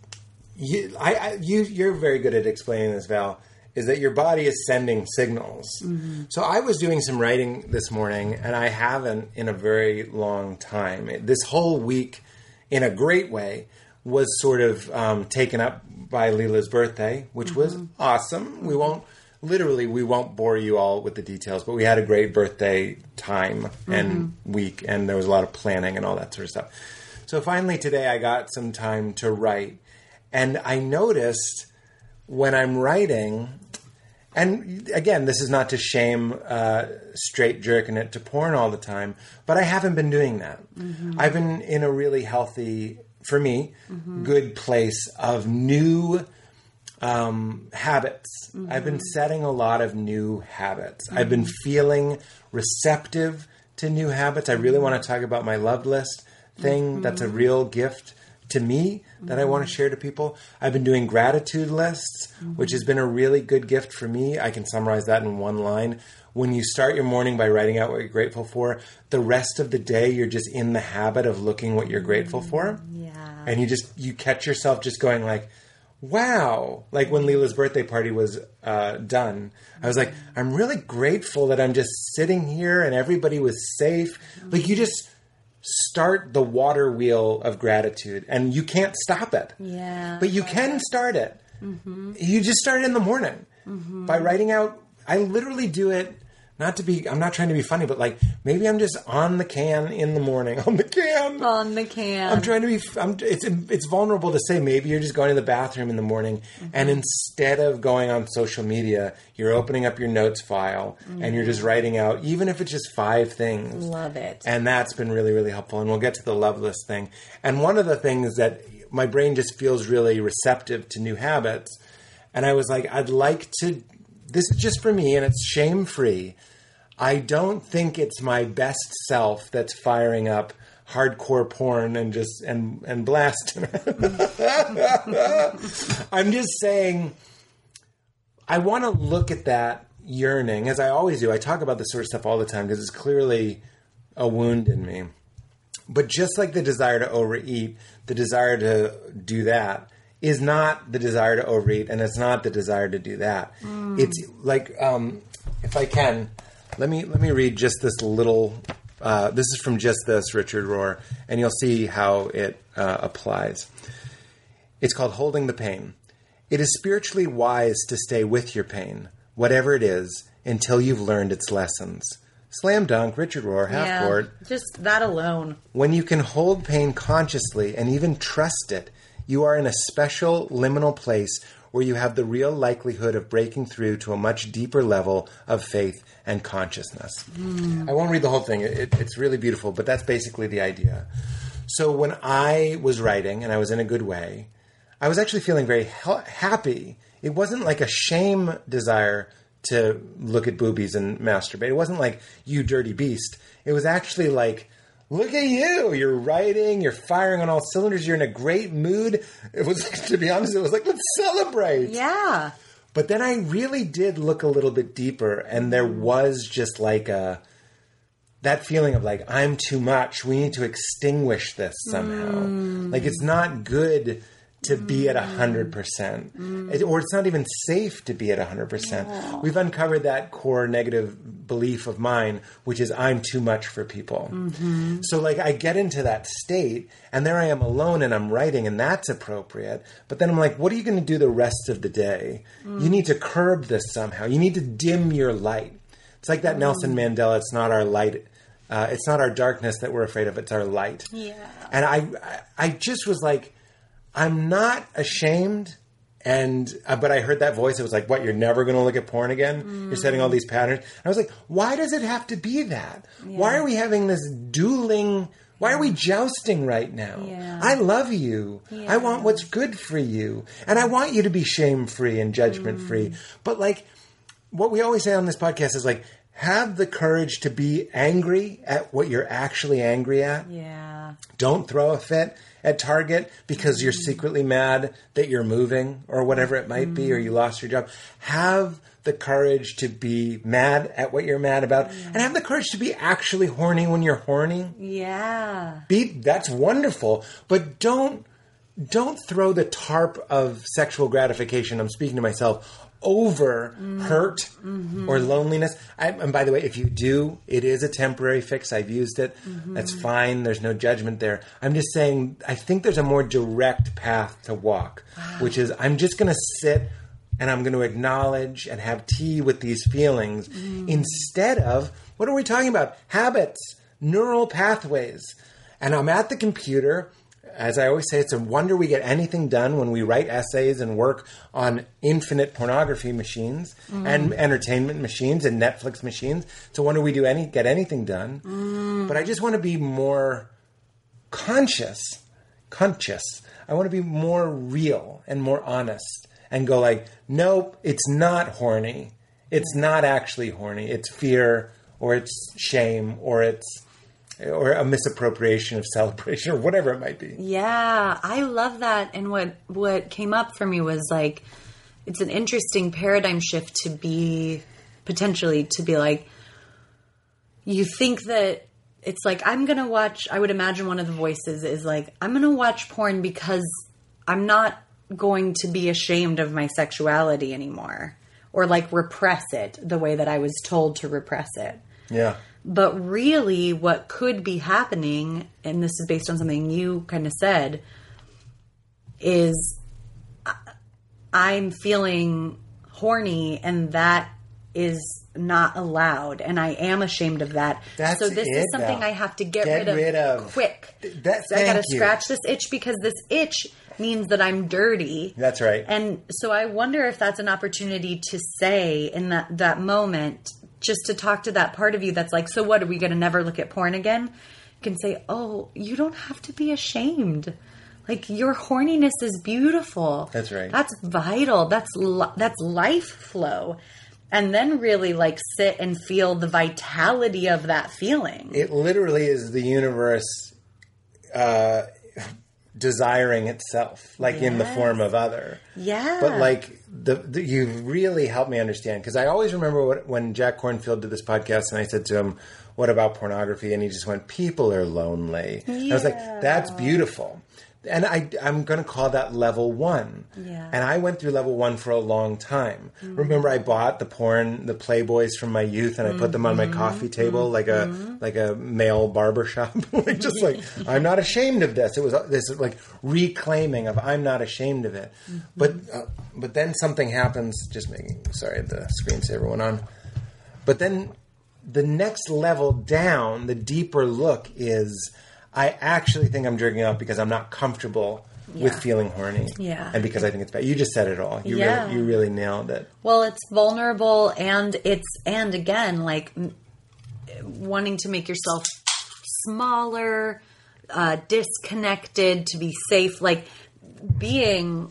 you're very good at explaining this, Val, is that your body is sending signals. Mm-hmm. So I was doing some writing this morning, and I haven't in a very long time. This whole week, in a great way, was sort of taken up by Lila's birthday, which was awesome. We won't bore you all with the details, but we had a great birthday time and week, and there was a lot of planning and all that sort of stuff. So finally today I got some time to write, and I noticed when I'm writing, and again, this is not to shame straight jerking it to porn all the time, but I haven't been doing that. Mm-hmm. I've been in a really healthy, for me, good place of new habits. Mm-hmm. I've been setting a lot of new habits. Mm-hmm. I've been feeling receptive to new habits. I really want to talk about my love list thing. Mm-hmm. That's a real gift to me that I want to share to people. I've been doing gratitude lists, which has been a really good gift for me. I can summarize that in one line. When you start your morning by writing out what you're grateful for, the rest of the day, you're just in the habit of looking what you're grateful for. Yeah. And you catch yourself just going like, wow. Like when Lila's birthday party was done, I was like, I'm really grateful that I'm just sitting here and everybody was safe. Like you just start the water wheel of gratitude and you can't stop it. Yeah. But you can start it. Mm-hmm. You just start it in the morning by writing out. I literally do it. I'm not trying to be funny, but like maybe I'm just on the can in the morning. On the can. I'm trying to be. It's vulnerable to say. Maybe you're just going to the bathroom in the morning, and instead of going on social media, you're opening up your notes file and you're just writing out, even if it's just 5 things. Love it. And that's been really, really helpful. And we'll get to the love list thing. And one of the things that my brain just feels really receptive to new habits, and I was like, I'd like to. This is just for me, and it's shame-free. I don't think it's my best self that's firing up hardcore porn and just and blasting. I'm just saying, I want to look at that yearning, as I always do. I talk about this sort of stuff all the time because it's clearly a wound in me. But just like the desire to overeat, the desire to do that is not the desire to overeat, and it's not the desire to do that. Mm. It's like, if I can, let me read just this little, this is from Just This, Richard Rohr, and you'll see how it applies. It's called Holding the Pain. It is spiritually wise to stay with your pain, whatever it is, until you've learned its lessons. Slam dunk, Richard Rohr, half court. Yeah, just that alone. When you can hold pain consciously and even trust it, you are in a special liminal place where you have the real likelihood of breaking through to a much deeper level of faith and consciousness. Mm. I won't read the whole thing. It's really beautiful, but that's basically the idea. So when I was writing, and I was in a good way, I was actually feeling very happy. It wasn't like a shame desire to look at boobies and masturbate. It wasn't like, you dirty beast. It was actually like, look at you. You're writing. You're firing on all cylinders. You're in a great mood. It was, to be honest, it was like, let's celebrate. Yeah. But then I really did look a little bit deeper, and there was just like that feeling of like, I'm too much. We need to extinguish this somehow. Mm. Like it's not good to be at 100%. Or it's not even safe to be at 100%. Yeah. We've uncovered that core negative belief of mine, which is I'm too much for people. Mm-hmm. So like I get into that state and there I am alone and I'm writing and that's appropriate. But then I'm like, what are you going to do the rest of the day? You need to curb this somehow. You need to dim your light. It's like that Nelson Mandela, it's not our light. It's not our darkness that we're afraid of. It's our light. Yeah. And I just was like, I'm not ashamed, but I heard that voice. It was like, what, you're never going to look at porn again? You're setting all these patterns. And I was like, why does it have to be that? Yeah. Why are we having this dueling? Why are we jousting right now? Yeah. I love you. Yeah. I want what's good for you. And I want you to be shame-free and judgment-free. But like what we always say on this podcast is like, have the courage to be angry at what you're actually angry at. Yeah. Don't throw a fit at Target because you're secretly mad that you're moving or whatever it might be, or you lost your job. Have the courage to be mad at what you're mad about, and have the courage to be actually horny when you're horny. Yeah. That's wonderful, but don't throw the tarp of sexual gratification, I'm speaking to myself, over hurt or loneliness. And by the way, if you do, it is a temporary fix. I've used it. That's fine. There's no judgment there. I'm just saying, I think there's a more direct path to walk, which is I'm just going to sit and I'm going to acknowledge and have tea with these feelings instead of, what are we talking about? Habits, neural pathways. And I'm at the computer. As I always say, it's a wonder we get anything done when we write essays and work on infinite pornography machines and entertainment machines and Netflix machines. It's a wonder we do get anything done. But I just want to be more conscious. I want to be more real and more honest and go like, nope, it's not horny. It's not actually horny. It's fear, or it's shame, or it's... or a misappropriation of celebration, or whatever it might be. Yeah, I love that. And what came up for me was like, it's an interesting paradigm shift to be like, you think that it's like, I would imagine one of the voices is like, I'm going to watch porn because I'm not going to be ashamed of my sexuality anymore or like repress it the way that I was told to repress it. Yeah. But really what could be happening, and this is based on something you kind of said, is I'm feeling horny and that is not allowed. And I am ashamed of that. That's so this is something I have to get rid of quick. I got to scratch this itch because this itch means that I'm dirty. That's right. And so I wonder if that's an opportunity to say in that moment, just to talk to that part of you that's like, so what, are we going to never look at porn again? You can say, oh, you don't have to be ashamed. Like, your horniness is beautiful. That's right. That's vital. That's life flow. And then really, like, sit and feel the vitality of that feeling. It literally is the universe desiring itself, like, in the form of other. Yeah. But, like, you really helped me understand. Because I always remember when Jack Kornfield did this podcast and I said to him, what about pornography? And he just went, people are lonely. Yeah. And I was like, that's beautiful. And I'm going to call that level one. Yeah. And I went through level one for a long time. Mm-hmm. Remember, I bought the porn, the Playboys from my youth, and I put them on my coffee table like a male barbershop. Just like, I'm not ashamed of this. It was this like reclaiming of I'm not ashamed of it. Mm-hmm. But then something happens. Just making, sorry, the screensaver went on. But then the next level down, the deeper look is, I actually think I'm jerking off because I'm not comfortable with feeling horny. Yeah. And because I think it's bad. You just said it all. You really nailed it. Well, it's vulnerable and again, like wanting to make yourself smaller, disconnected, to be safe. Like being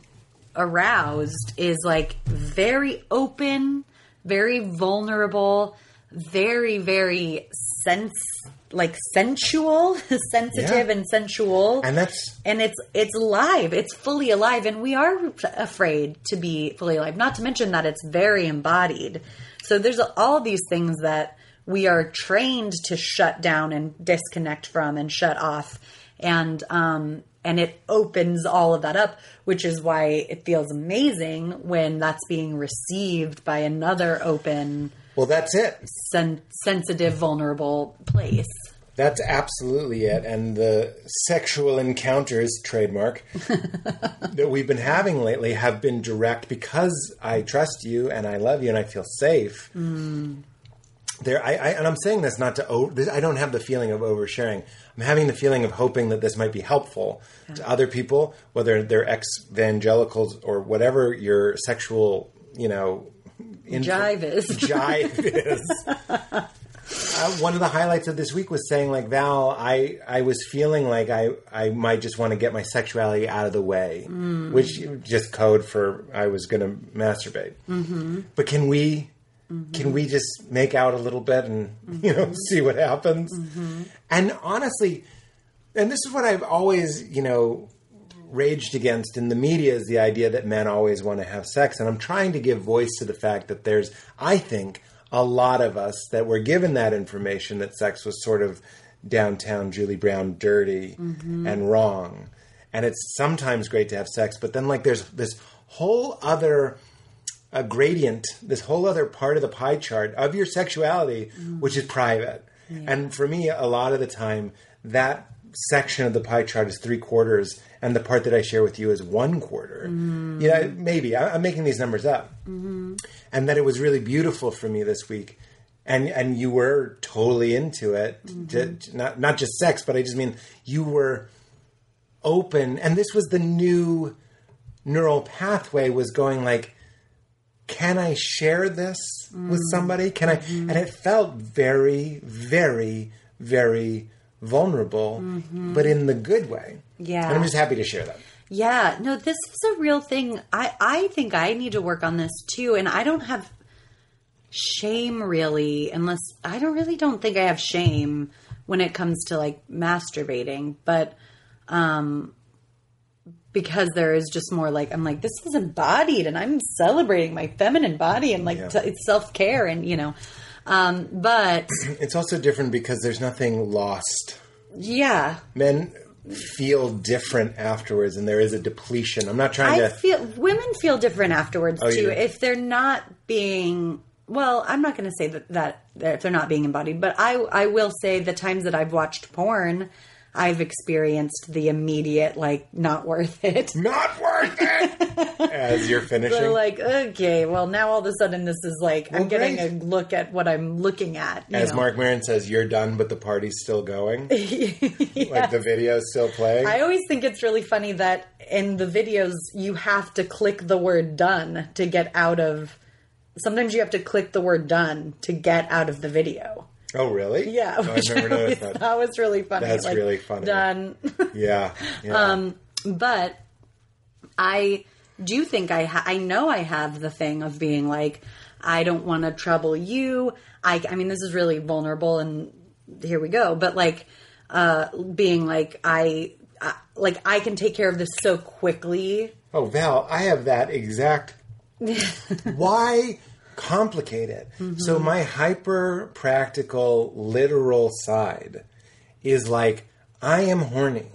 aroused is like very open, very vulnerable, very, very sensitive and sensual. And it's live. It's fully alive. And we are afraid to be fully alive. Not to mention that it's very embodied. So there's all these things that we are trained to shut down and disconnect from and shut off. And it opens all of that up, which is why it feels amazing when that's being received by another open, well, that's it. Sensitive, vulnerable place. That's absolutely it. And the sexual encounters, trademark, that we've been having lately have been direct because I trust you and I love you and I feel safe. Mm. And I'm saying this not to I don't have the feeling of oversharing. I'm having the feeling of hoping that this might be helpful to other people, whether they're ex-evangelicals or whatever your sexual, jive is. One of the highlights of this week was saying, like, Val, I was feeling like I might just want to get my sexuality out of the way, which just code for I was going to masturbate. Mm-hmm. But can we just make out a little bit and see what happens? Mm-hmm. And honestly, and this is what I've always raged against in the media is the idea that men always want to have sex. And I'm trying to give voice to the fact that there's, I think, a lot of us that were given that information that sex was sort of downtown Julie Brown dirty and wrong. And it's sometimes great to have sex, but then like there's this whole other gradient, this whole other part of the pie chart of your sexuality, which is private. Yeah. And for me, a lot of the time that section of the pie chart is 3/4, and the part that I share with you is 1/4. Mm-hmm. Maybe I'm making these numbers up, and that it was really beautiful for me this week, and you were totally into it, to not just sex, but I just mean you were open, and this was the new neural pathway was going like, can I share this with somebody? Can I? And it felt very, very, very vulnerable, but in the good way. Yeah. And I'm just happy to share that. Yeah. No, this is a real thing. I think I need to work on this too. And I don't have shame really, unless I don't think I have shame when it comes to like masturbating, but, because there is just more like, I'm like, this is embodied and I'm celebrating my feminine body and like it's self-care and but it's also different because there's nothing lost. Yeah. Men feel different afterwards, and there is a depletion. I'm not trying to... Women feel different afterwards, too. Yeah. If they're not being... Well, I'm not going to say that if they're not being embodied, but I will say the times that I've watched porn, I've experienced the immediate, like, not worth it. Not worth it! As you're finishing. So, like, okay, well, now all of a sudden this is like, well, I'm getting a look at what I'm looking at. As Mark Maron says, you're done, but the party's still going. Yeah. Like, the video's still playing. I always think it's really funny that in the videos, you have to click the word done to get out of... Sometimes you have to click the word done to get out of the video. Oh, really? Yeah. Oh, I've never noticed that. That was really funny. That's like, really funny. Done. Yeah. Yeah. But I do think I know I have the thing of being like, I don't want to trouble you. I mean, this is really vulnerable and here we go. But like, being like, I can take care of this so quickly. Oh, Val, I have that exact. Why complicate it? Mm-hmm. So my hyper practical literal side is like, I am horny.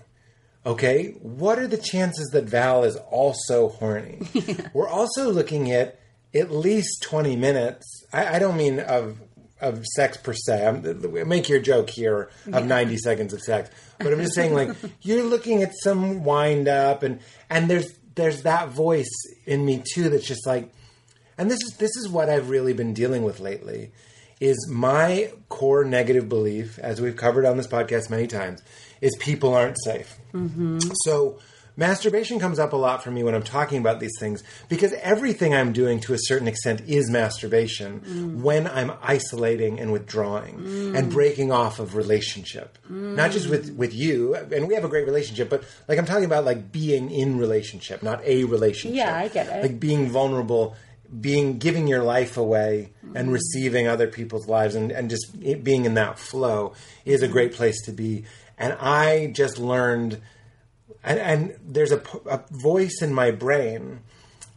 Okay, what are the chances that Val is also horny? Yeah. We're also looking at least 20 minutes. I don't mean of sex per se. Make your joke here of 90 seconds of sex, but I'm just saying, like, you're looking at some wind up and there's that voice in me too that's just like, and this is what I've really been dealing with lately, is my core negative belief, as we've covered on this podcast many times, is people aren't safe. Mm-hmm. So masturbation comes up a lot for me when I'm talking about these things, because everything I'm doing to a certain extent is masturbation when I'm isolating and withdrawing and breaking off of relationship. Mm. Not just with you, and we have a great relationship, but like I'm talking about like being in relationship, not a relationship. Yeah, I get it. Like being vulnerable, giving your life away and receiving other people's lives and just it being in that flow is a great place to be. And I just learned... And there's a voice in my brain,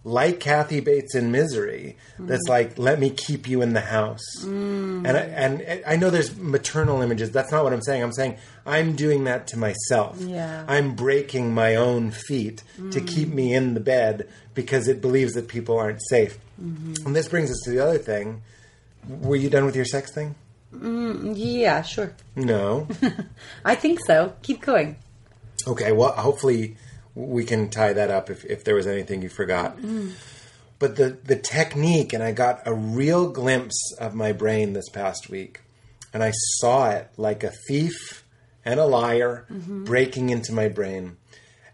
like Kathy Bates in Misery, that's like, let me keep you in the house. Mm. And I know there's maternal images. That's not what I'm saying. I'm saying I'm doing that to myself. Yeah. I'm breaking my own feet to keep me in the bed because it believes that people aren't safe. Mm-hmm. And this brings us to the other thing. Were you done with your sex thing? Yeah, sure. No. I think so. Keep going. Okay, well, hopefully we can tie that up if there was anything you forgot. Mm. But the technique, and I got a real glimpse of my brain this past week, and I saw it like a thief and a liar breaking into my brain,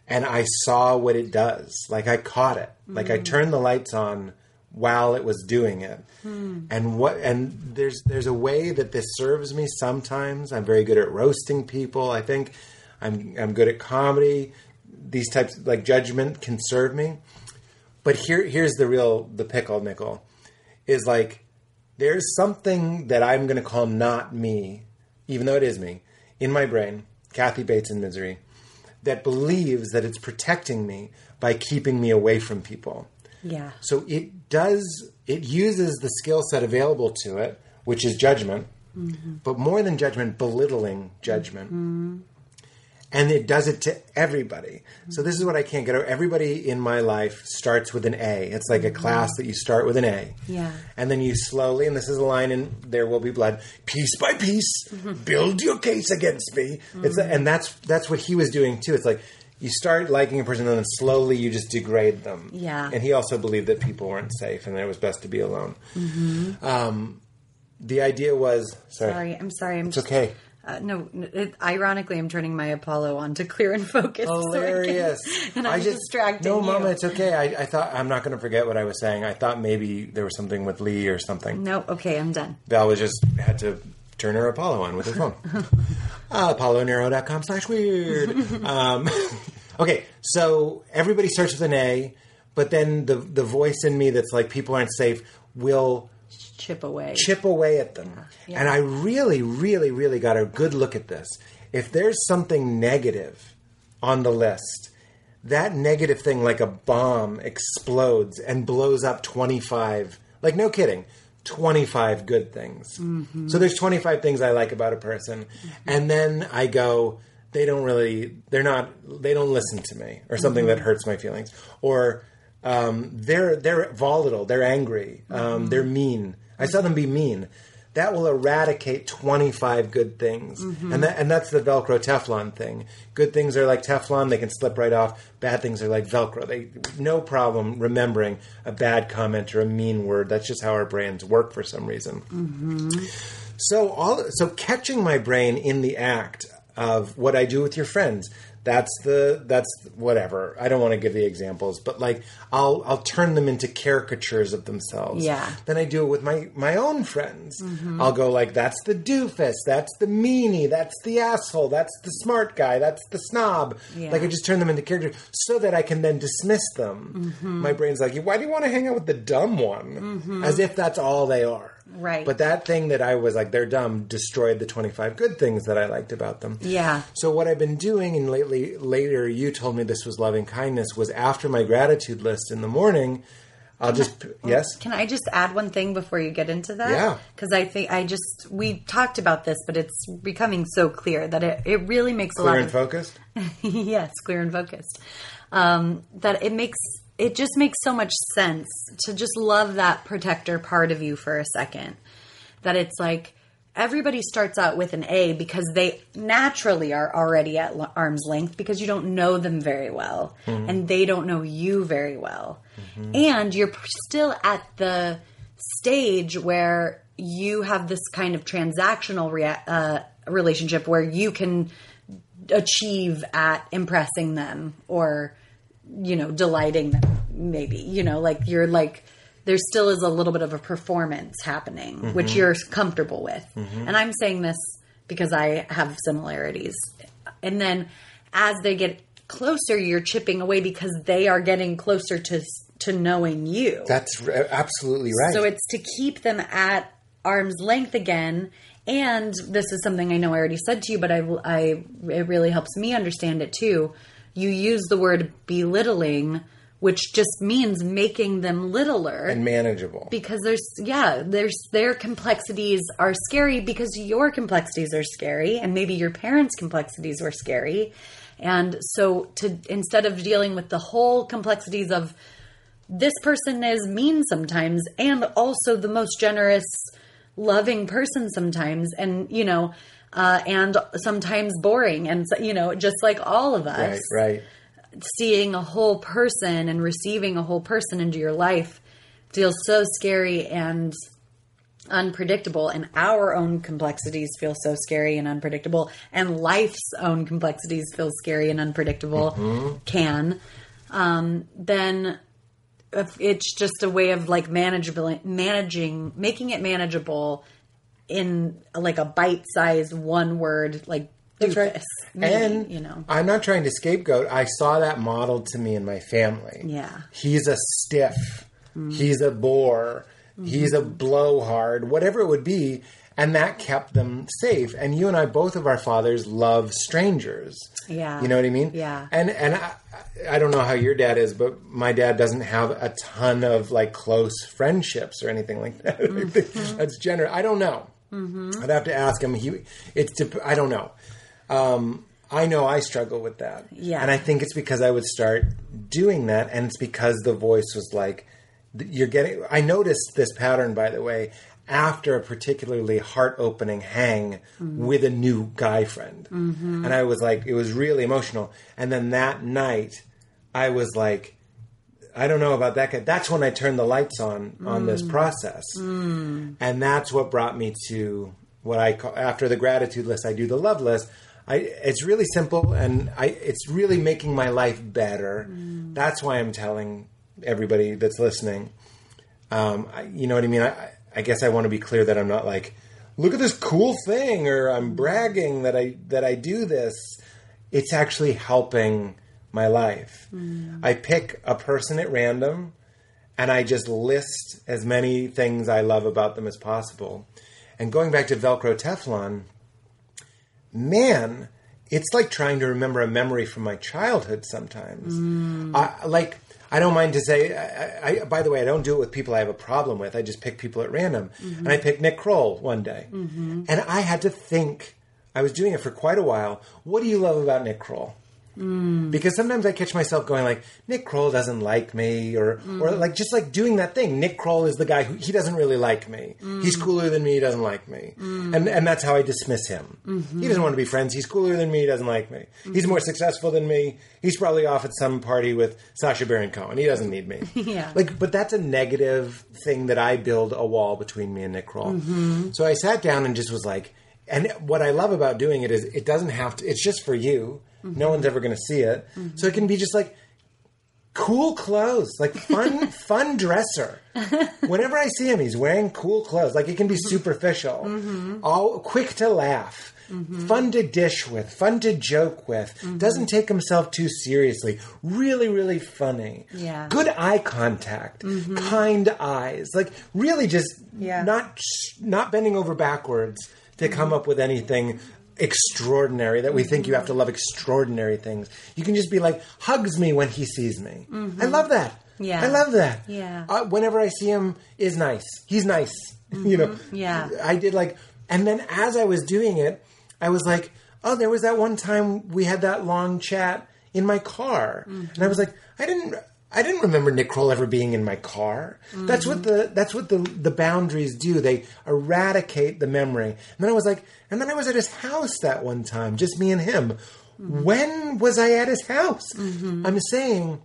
and I saw what it does. Like, I caught it. Like, I turned the lights on while it was doing it. Mm. And there's a way that this serves me sometimes. I'm very good at roasting people, I think. I'm good at comedy. These types, like, judgment can serve me. But here's the pickle nickel, is like, there's something that I'm going to call not me, even though it is me, in my brain, Kathy Bates in Misery, that believes that it's protecting me by keeping me away from people. Yeah. So it uses the skill set available to it, which is judgment, but more than judgment, belittling judgment. Mm-hmm. And it does it to everybody. So this is what I can't get over. Everybody in my life starts with an A. It's like a class that you start with an A. Yeah. And then you slowly, and this is a line in There Will Be Blood, piece by piece, build your case against me. It's, and that's what he was doing too. It's like you start liking a person and then slowly you just degrade them. Yeah. And he also believed that people weren't safe and that it was best to be alone. Mm-hmm. The idea was... Sorry, I'm sorry. It's just, okay. Ironically, I'm turning my Apollo on to clear and focus. Hilarious. I'm just distracting you. No, Mama, it's okay. I thought, I'm not going to forget what I was saying. I thought maybe there was something with Lee or something. No, okay, I'm done. Val had to turn her Apollo on with her phone. ApolloNeuro.com/weird. Okay, so everybody starts with an A, but then the voice in me that's like, people aren't safe, will... Chip away at them. Yeah. And I really, really, really got a good look at this. If there's something negative on the list, that negative thing, like a bomb, explodes and blows up 25, like, no kidding, 25 good things. Mm-hmm. So there's 25 things I like about a person. Mm-hmm. And then I go, they don't really, they don't listen to me, or something that hurts my feelings, or they're volatile, they're angry, they're mean. I saw them be mean. That will eradicate 25 good things. And that's the Velcro Teflon thing. Good things are like Teflon. They can slip right off. Bad things are like Velcro. They no problem remembering a bad comment or a mean word. That's just how our brains work for some reason. So catching my brain in the act of what I do with your friends, that's whatever. I don't want to give the examples, but like I'll turn them into caricatures of themselves. Yeah. Then I do it with my own friends. I'll go like, that's the doofus, that's the meanie, that's the asshole, that's the smart guy, that's the snob. Yeah. Like I just turn them into characters so that I can then dismiss them. My brain's like, why do you want to hang out with the dumb one? As if that's all they are. Right. But that thing that I was like, they're dumb, destroyed the 25 good things that I liked about them. Yeah. So what I've been doing, and later you told me this was loving kindness, was after my gratitude list in the morning, Yes? Can I just add one thing before you get into that? Yeah. Because I think we talked about this, but it's becoming so clear that it really makes clear a lot of... Clear and focused? Yes, clear and focused. That it makes... It just makes so much sense to just love that protector part of you for a second. That it's like everybody starts out with an A because they naturally are already at arm's length because you don't know them very well. And they don't know you very well. And you're still at the stage where you have this kind of transactional relationship where you can achieve at impressing them or... delighting them, maybe, you're like, there still is a little bit of a performance happening, which you're comfortable with. And I'm saying this because I have similarities. And then as they get closer, you're chipping away because they are getting closer to knowing you. That's absolutely right. So it's to keep them at arm's length again. And this is something I know I already said to you, but it really helps me understand it too. You use the word belittling, which just means making them littler. And manageable. Because their complexities are scary because your complexities are scary. And maybe your parents' complexities were scary. And so instead of dealing with the whole complexities of this person is mean sometimes and also the most generous, loving person sometimes and, and sometimes boring and, just like all of us. Right, right. Seeing a whole person and receiving a whole person into your life feels so scary and unpredictable. And our own complexities feel so scary and unpredictable. And life's own complexities feel scary and unpredictable. Then it's just a way of like managing, making it manageable in like a bite-sized one word, like that's right. Maybe, and I'm not trying to scapegoat. I saw that modeled to me in my family. Yeah, he's a stiff. He's a bore. He's a blowhard. Whatever it would be, and that kept them safe. And you and I, both of our fathers, love strangers. Yeah, you know what I mean. Yeah, and I don't know how your dad is, but my dad doesn't have a ton of like close friendships or anything like that. That's generous. I don't know. I'd have to ask him. I don't know. I know I struggle with that. Yeah. And I think it's because I would start doing that. And it's because the voice was like, I noticed this pattern, by the way, after a particularly heart-opening hang with a new guy friend. And I was like, it was really emotional. And then that night I was like, I don't know about that guy. That's when I turned the lights on this process. And that's what brought me to what I call, after the gratitude list, I do the love list. It's really simple and it's really making my life better. That's why I'm telling everybody that's listening. You know what I mean? I guess I want to be clear that I'm not like, look at this cool thing, or I'm bragging that I do this. It's actually helping my life. I pick a person at random and I just list as many things I love about them as possible. And going back to Velcro Teflon, man, it's like trying to remember a memory from my childhood sometimes. I don't mind to say, by the way, I don't do it with people I have a problem with. I just pick people at random. And I picked Nick Kroll one day. And I had to think. I was doing it for quite a while. What do you love about Nick Kroll? Mm. Because sometimes I catch myself going like, Nick Kroll doesn't like me, or like just like doing that thing. Nick Kroll is the guy who, he doesn't really like me. Mm. He's cooler than me. He doesn't like me. Mm. And that's how I dismiss him. Mm-hmm. He doesn't want to be friends. He's cooler than me. He doesn't like me. Mm-hmm. He's more successful than me. He's probably off at some party with Sacha Baron Cohen. He doesn't need me. Yeah. Like, but that's a negative thing that I build a wall between me and Nick Kroll. Mm-hmm. So I sat down and just was like, and what I love about doing it is it doesn't have to, it's just for you. Mm-hmm. No one's ever going to see it. Mm-hmm. So it can be just like cool clothes, like fun dresser. Whenever I see him, he's wearing cool clothes. Like it can be superficial, mm-hmm. all quick to laugh, mm-hmm. fun to dish with, fun to joke with, mm-hmm. doesn't take himself too seriously, really, really funny. Yeah. Good eye contact, mm-hmm. kind eyes, like really just not bending over backwards to come up with anything extraordinary that we think you have to love extraordinary things. You can just be like, hugs me when he sees me. Mm-hmm. I love that. Yeah. I love that. Yeah. Whenever I see him is nice. He's nice. Mm-hmm. You know? Yeah. I did like, and then as I was doing it, I was like, oh, there was that one time we had that long chat in my car. Mm-hmm. And I was like, I didn't remember Nick Kroll ever being in my car. Mm-hmm. That's what the boundaries do. They eradicate the memory. And then I was at his house that one time, just me and him. Mm-hmm. When was I at his house? Mm-hmm. I'm saying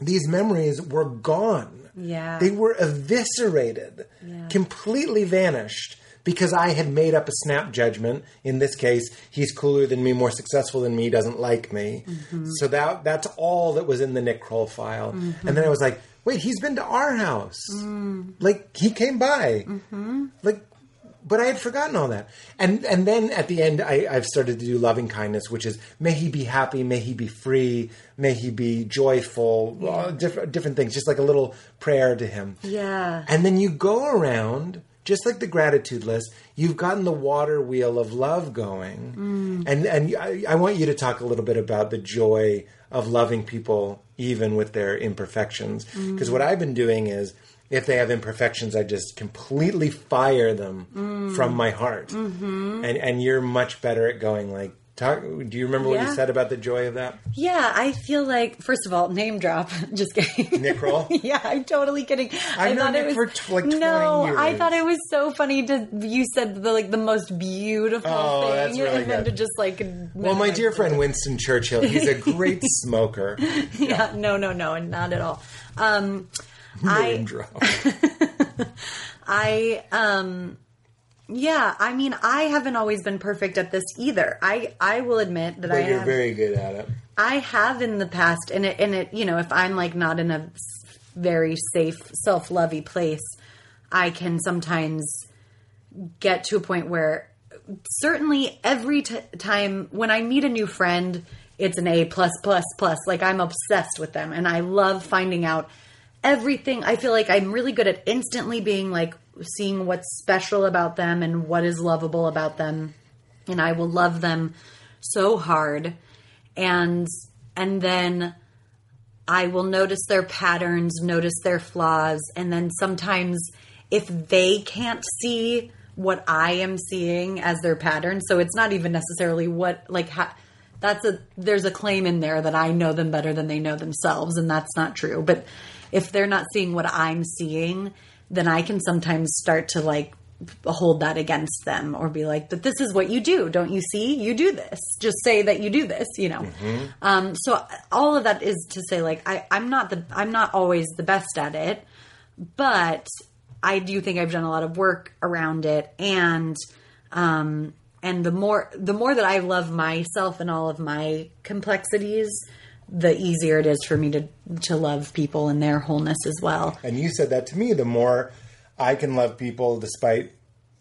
these memories were gone. Yeah. They were eviscerated, completely vanished. Because I had made up a snap judgment. In this case, he's cooler than me, more successful than me, doesn't like me. Mm-hmm. So that's all that was in the Nick Kroll file. Mm-hmm. And then I was like, wait, he's been to our house. Mm. Like, he came by. Mm-hmm. Like, but I had forgotten all that. And then at the end, I've started to do loving kindness, which is, may he be happy, may he be free, may he be joyful, different things. Just like a little prayer to him. Yeah. And then you go around, just like the gratitude list, you've gotten the water wheel of love going. Mm. And I want you to talk a little bit about the joy of loving people, even with their imperfections. Because what I've been doing is, if they have imperfections, I just completely fire them from my heart. Mm-hmm. And you're much better at going like, do you remember what you said about the joy of that? Yeah, I feel like, first of all, name drop. Just kidding. Nick Kroll? Yeah, I'm totally kidding. I thought it was for like 20 years. I thought it was so funny to you said the most beautiful thing. That's really good. To just like, well, my dear friend Winston Churchill, he's a great smoker. Yeah. No, not at all. Name drop. Yeah, I mean, I haven't always been perfect at this either. I will admit that you're very good at it. I have in the past, and it, you know, if I'm like not in a very safe, self-lovey place, I can sometimes get to a point where certainly every time when I meet a new friend, it's an A+++. Like I'm obsessed with them, and I love finding out everything. I feel like I'm really good at instantly being like, seeing what's special about them and what is lovable about them. And I will love them so hard. And then I will notice their patterns, notice their flaws. And then sometimes if they can't see what I am seeing as their pattern, so it's not even necessarily what, like, there's a claim in there that I know them better than they know themselves. And that's not true. But if they're not seeing what I'm seeing, then I can sometimes start to like hold that against them or be like, but this is what you do. Don't you see? You do this. Just say that you do this, you know? Mm-hmm. So all of that is to say like, I'm not always the best at it, but I do think I've done a lot of work around it. And the more that I love myself and all of my complexities, the easier it is for me to love people in their wholeness as well. And you said that to me, the more I can love people despite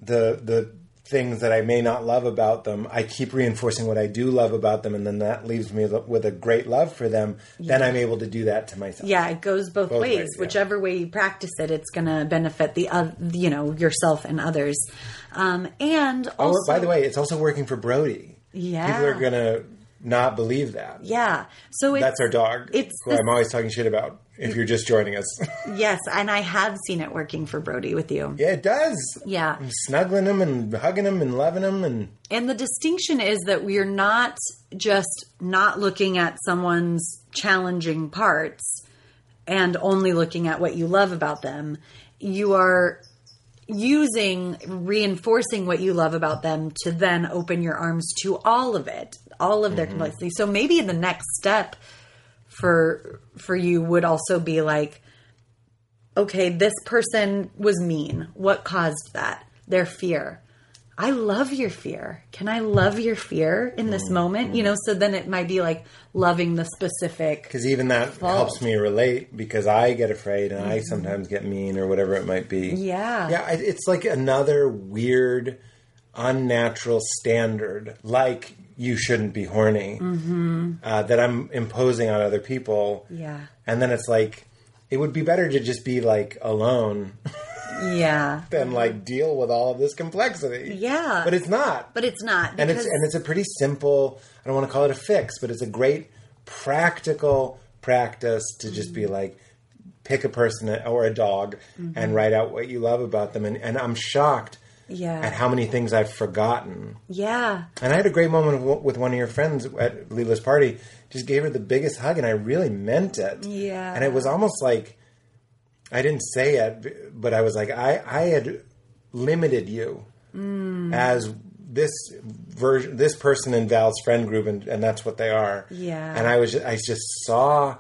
the things that I may not love about them, I keep reinforcing what I do love about them, and then that leaves me with a great love for them. Yeah. Then I'm able to do that to myself. Yeah, it goes both ways. Yeah. Whichever way you practice it, it's going to benefit yourself and others. And also, by the way, it's also working for Brody. Yeah. People are going to not believe that. Yeah. So that's our dog. It's who I'm always talking shit about if you're just joining us. Yes. And I have seen it working for Brody with you. Yeah, it does. Yeah. I'm snuggling him and hugging him and loving him. And the distinction is that we're not just not looking at someone's challenging parts and only looking at what you love about them. You are reinforcing what you love about them to then open your arms to all of it, all of their complexity. So maybe the next step for you would also be like, okay, this person was mean. What caused that? Their fear. I love your fear. Can I love your fear in this moment? You know, so then it might be like loving the specific. Because even that helps me relate, because I get afraid and I sometimes get mean or whatever it might be. Yeah. Yeah. It's like another weird, unnatural standard, like you shouldn't be horny, that I'm imposing on other people. Yeah. And then it's like, it would be better to just be like alone. Yeah. Then like deal with all of this complexity. Yeah. But it's not. And it's a pretty simple, I don't want to call it a fix, but it's a great practical practice to just be like, pick a person or a dog and write out what you love about them. And I'm shocked at how many things I've forgotten. Yeah. And I had a great moment with one of your friends at Lila's party. Just gave her the biggest hug and I really meant it. Yeah. And it was almost like, I didn't say it, but I was like, I had limited you as this person in Val's friend group, and that's what they are. Yeah. And I just saw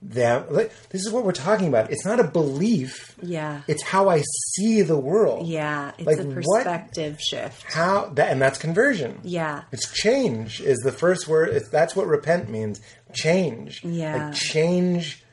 them. Like, this is what we're talking about. It's not a belief. Yeah. It's how I see the world. Yeah. It's like a perspective shift. And that's conversion. Yeah. It's change is the first word. That's what repent means. Change. Yeah. Like change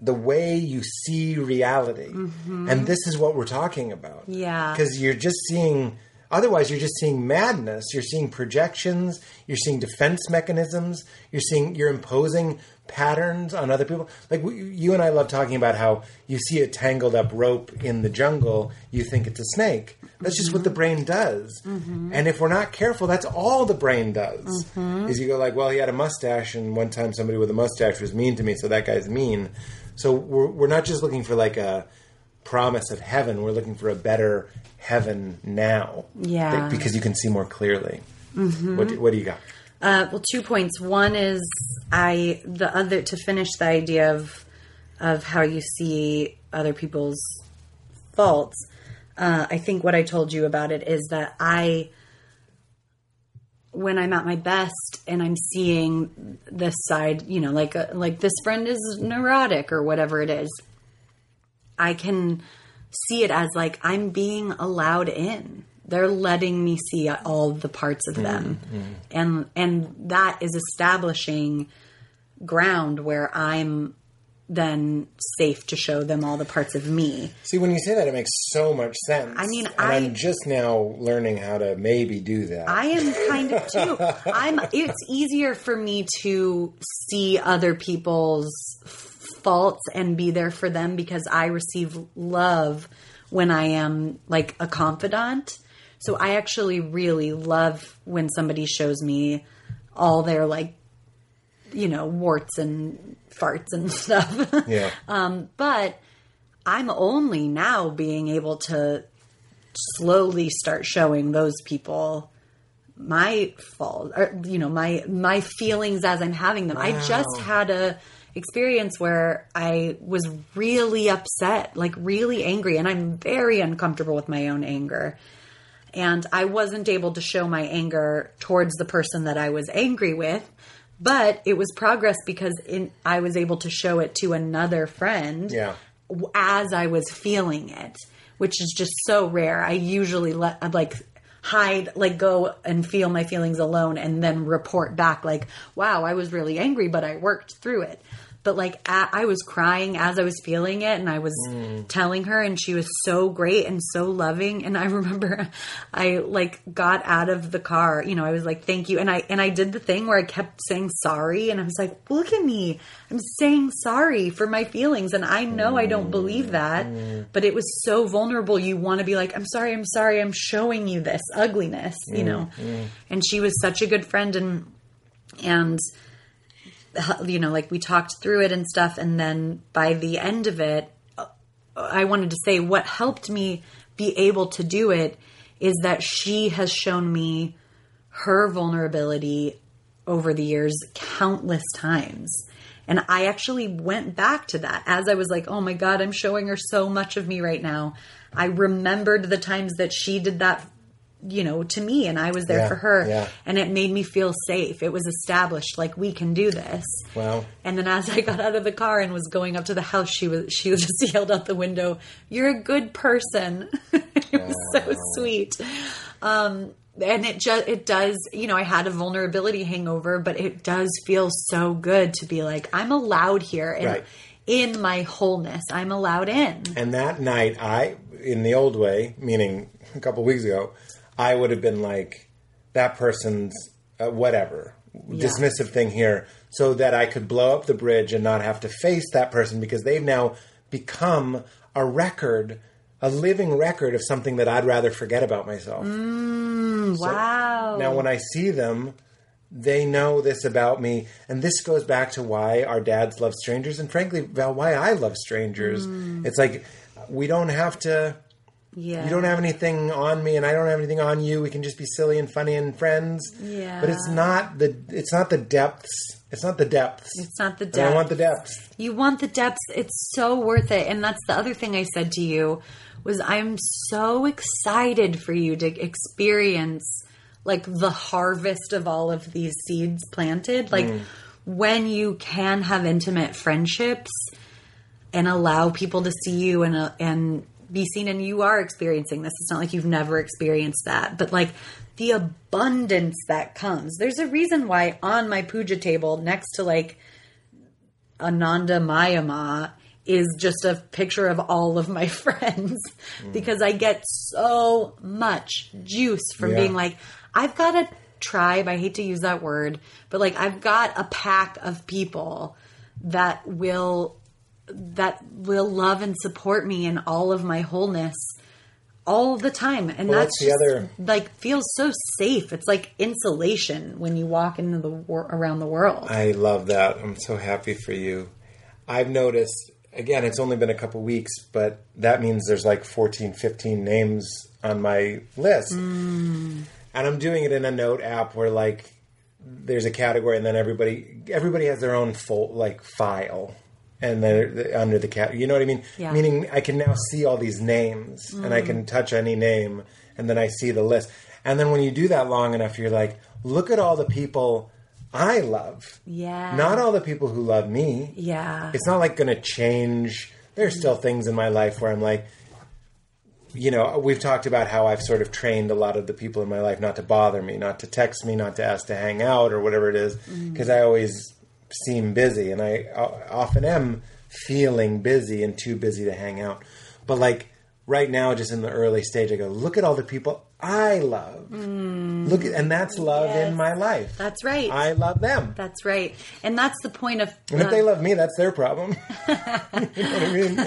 the way you see reality. And this is what we're talking about. Yeah. Because you're just seeing madness. You're seeing projections. You're seeing defense mechanisms. You're imposing patterns on other people. Like you and I love talking about how you see a tangled up rope in the jungle, you think it's a snake. That's just what the brain does. And if we're not careful, that's all the brain does. Is you go like, well, he had a mustache and one time somebody with a mustache was mean to me, so that guy's mean. So we're not just looking for like a promise of heaven. We're looking for a better heaven now. Yeah. Because you can see more clearly. What do you got? Well, 2 points. One is to finish the idea of how you see other people's faults. I think what I told you about it is that when I'm at my best and I'm seeing this side, you know, like this friend is neurotic or whatever it is, I can see it as like I'm being allowed in. They're letting me see all the parts of them. And that is establishing ground where I'm then safe to show them all the parts of me. See, when you say that, it makes so much sense. I mean, I'm just now learning how to maybe do that. I am kind of too. It's easier for me to see other people's faults and be there for them because I receive love when I am like a confidant. So I actually really love when somebody shows me all their like, you know, warts and farts and stuff. Yeah. But I'm only now being able to slowly start showing those people my fault, or, you know, my feelings as I'm having them. Wow. I just had a experience where I was really upset, like really angry, and I'm very uncomfortable with my own anger. And I wasn't able to show my anger towards the person that I was angry with, but it was progress because I was able to show it to another friend as I was feeling it, which is just so rare. I usually hide, like go and feel my feelings alone and then report back like, wow, I was really angry, but I worked through it. But like I was crying as I was feeling it and I was telling her and she was so great and so loving. And I remember I like got out of the car, you know, I was like, thank you. And I did the thing where I kept saying sorry and I was like, look at me, I'm saying sorry for my feelings. And I know I don't believe that, but it was so vulnerable. You want to be like, I'm sorry. I'm showing you this ugliness, you know? And she was such a good friend. And And, you know, like we talked through it and stuff. And then by the end of it, I wanted to say what helped me be able to do it is that she has shown me her vulnerability over the years countless times. And I actually went back to that as I was like, oh my God, I'm showing her so much of me right now. I remembered the times that she did that, you know, to me, and I was there for her and it made me feel safe. It was established, like, we can do this. Wow. And then as I got out of the car and was going up to the house, she just yelled out the window, "You're a good person." It was so sweet. And it does, you know, I had a vulnerability hangover, but it does feel so good to be like, I'm allowed here and in my wholeness, I'm allowed in. And that night I, in the old way, meaning a couple of weeks ago, I would have been like, that person's whatever, dismissive thing here, so that I could blow up the bridge and not have to face that person because they've now become a record, a living record of something that I'd rather forget about myself. So wow. Now when I see them, they know this about me. And this goes back to why our dads love strangers. And frankly, Val, why I love strangers. It's like, we don't have to, you don't have anything on me and I don't have anything on you. We can just be silly and funny and friends. Yeah. But it's not the depths. And I want the depths. You want the depths. It's so worth it. And that's the other thing I said to you was, I'm so excited for you to experience like the harvest of all of these seeds planted. Like when you can have intimate friendships and allow people to see you and be seen, and you are experiencing this. It's not like you've never experienced that, but like the abundance that comes. There's a reason why on my puja table next to like Ananda Mayama is just a picture of all of my friends because I get so much juice from being like, I've got a tribe. I hate to use that word, but like I've got a pack of people that will love and support me in all of my wholeness all the time. And that feels so safe. It's like insulation when you walk into around the world. I love that. I'm so happy for you. I've noticed, again, it's only been a couple weeks, but that means there's like 14, 15 names on my list. And I'm doing it in a note app where like there's a category and then everybody has their own file. And they're under the cat, you know what I mean? Yeah. Meaning I can now see all these names and I can touch any name and then I see the list. And then when you do that long enough, you're like, look at all the people I love. Yeah. Not all the people who love me. Yeah. It's not like going to change. There's still things in my life where I'm like, you know, we've talked about how I've sort of trained a lot of the people in my life not to bother me, not to text me, not to ask to hang out or whatever it is. Because I always seem busy, and I often am feeling busy and too busy to hang out. But like right now, just in the early stage, I go, look at all the people I love. Look, and that's love in my life. That's right. I love them. That's right. And that's the point of... And if they love me, that's their problem. You know what I mean?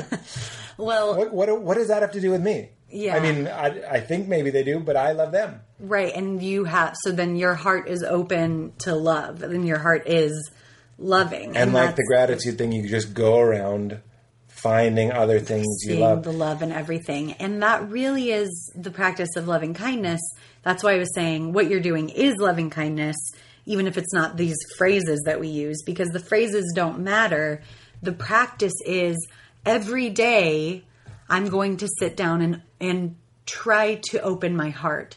Well... What does that have to do with me? Yeah. I mean, I think maybe they do, but I love them. Right. And you have... So then your heart is open to love. And your heart is... loving. And like the gratitude thing, you just go around finding other things you love. The love in everything. And that really is the practice of loving kindness. That's why I was saying what you're doing is loving kindness, even if it's not these phrases that we use, because the phrases don't matter. The practice is every day I'm going to sit down and try to open my heart.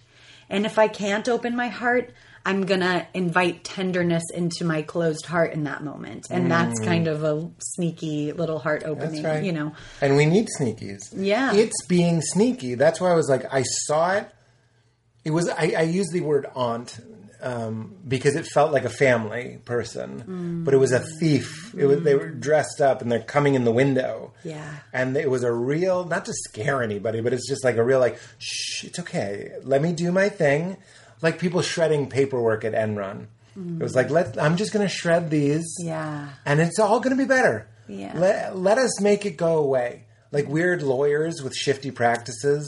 And if I can't open my heart, I'm going to invite tenderness into my closed heart in that moment. And that's kind of a sneaky little heart opening, you know. And we need sneakies. Yeah. It's being sneaky. That's why I was like, I saw it. It was, I used the word aunt because it felt like a family person, but it was a thief. It was, they were dressed up and they're coming in the window. Yeah. And it was a real, not to scare anybody, but it's just like a real like, shh, it's okay. Let me do my thing. Like people shredding paperwork at Enron. It was like, I'm just going to shred these. Yeah. And it's all going to be better. Yeah. Let us make it go away. Like weird lawyers with shifty practices.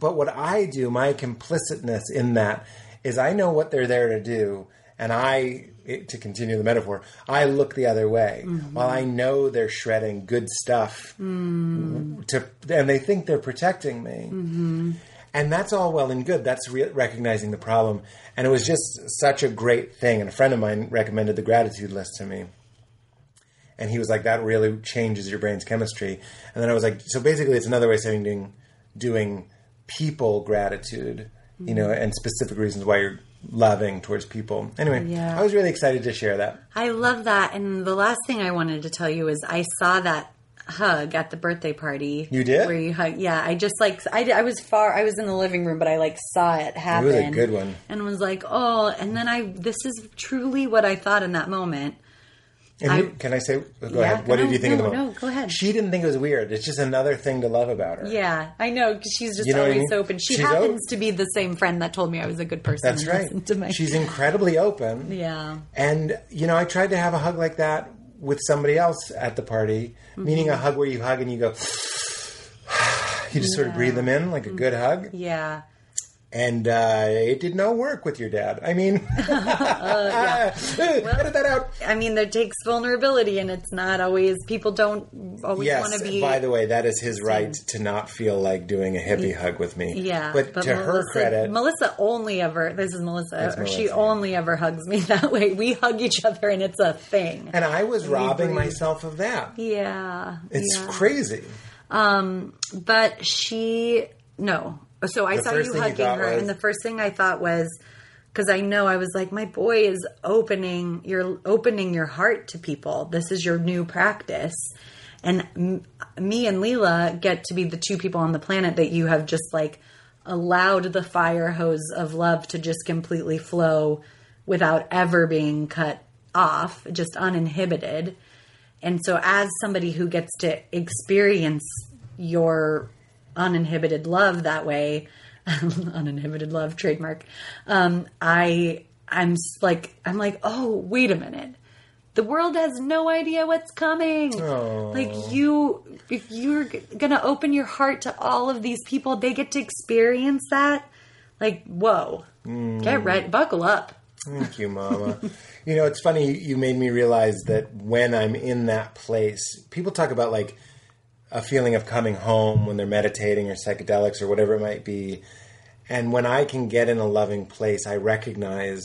But what I do, my complicitness in that, is I know what they're there to do. And I to continue the metaphor, I look the other way. Mm-hmm. While I know they're shredding good stuff, and they think they're protecting me. Mm-hmm. And that's all well and good. That's recognizing the problem. And it was just such a great thing. And a friend of mine recommended the gratitude list to me. And he was like, that really changes your brain's chemistry. And then I was like, so basically it's another way of saying doing people gratitude, you know, and specific reasons why you're loving towards people. Anyway, I was really excited to share that. I love that. And the last thing I wanted to tell you is I saw that hug at the birthday party. You did? Where you hugged. Yeah. I just like, I was far, I was in the living room, but I like saw it happen. It was a good one. And was like, oh, and then this is truly what I thought in that moment. And can I say, go ahead. What did you think of the moment? No, go ahead. She didn't think it was weird. It's just another thing to love about her. Yeah, I know. Because she's just always open. She happens to be the same friend that told me I was a good person. That's right. She's incredibly open. Yeah. And, you know, I tried to have a hug like that with somebody else at the party, meaning a hug where you hug and you go, you just sort of breathe them in like a good hug. Yeah. And it did not work with your dad. I mean, well, edit that out. I mean, that takes vulnerability, and it's not always, people don't always want to be. Yes, by the way, that is his right to not feel like doing a hippie hug with me. Yeah. But to Melissa, her credit. Melissa, she only ever hugs me that way. We hug each other, and it's a thing. And I was robbing myself of that. Yeah. It's crazy. But she, so I saw you hugging her, and the first thing I thought was, because I know I was like, my boy is opening your heart to people. This is your new practice. And me and Lila get to be the two people on the planet that you have just like allowed the fire hose of love to just completely flow without ever being cut off, just uninhibited. And so as somebody who gets to experience your uninhibited love that way, uninhibited love trademark. I'm like, oh, wait a minute. The world has no idea what's coming. Aww. Like if you're going to open your heart to all of these people, they get to experience that. Like, whoa, get ready, buckle up. Thank you, Mama. You know, it's funny. You made me realize that when I'm in that place, people talk about like, a feeling of coming home when they're meditating or psychedelics or whatever it might be. And when I can get in a loving place, I recognize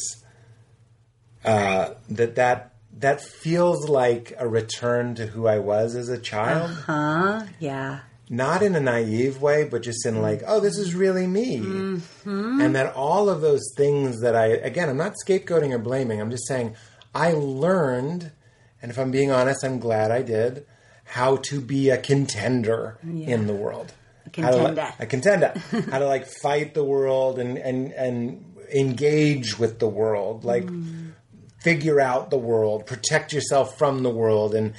that feels like a return to who I was as a child. Uh-huh. Yeah. Not in a naive way, but just in like, oh, this is really me. Mm-hmm. And that all of those things that I'm not scapegoating or blaming. I'm just saying I learned, and if I'm being honest, I'm glad I did, how to be a contender in the world. A contender. How to like fight the world and engage with the world. Like figure out the world, protect yourself from the world and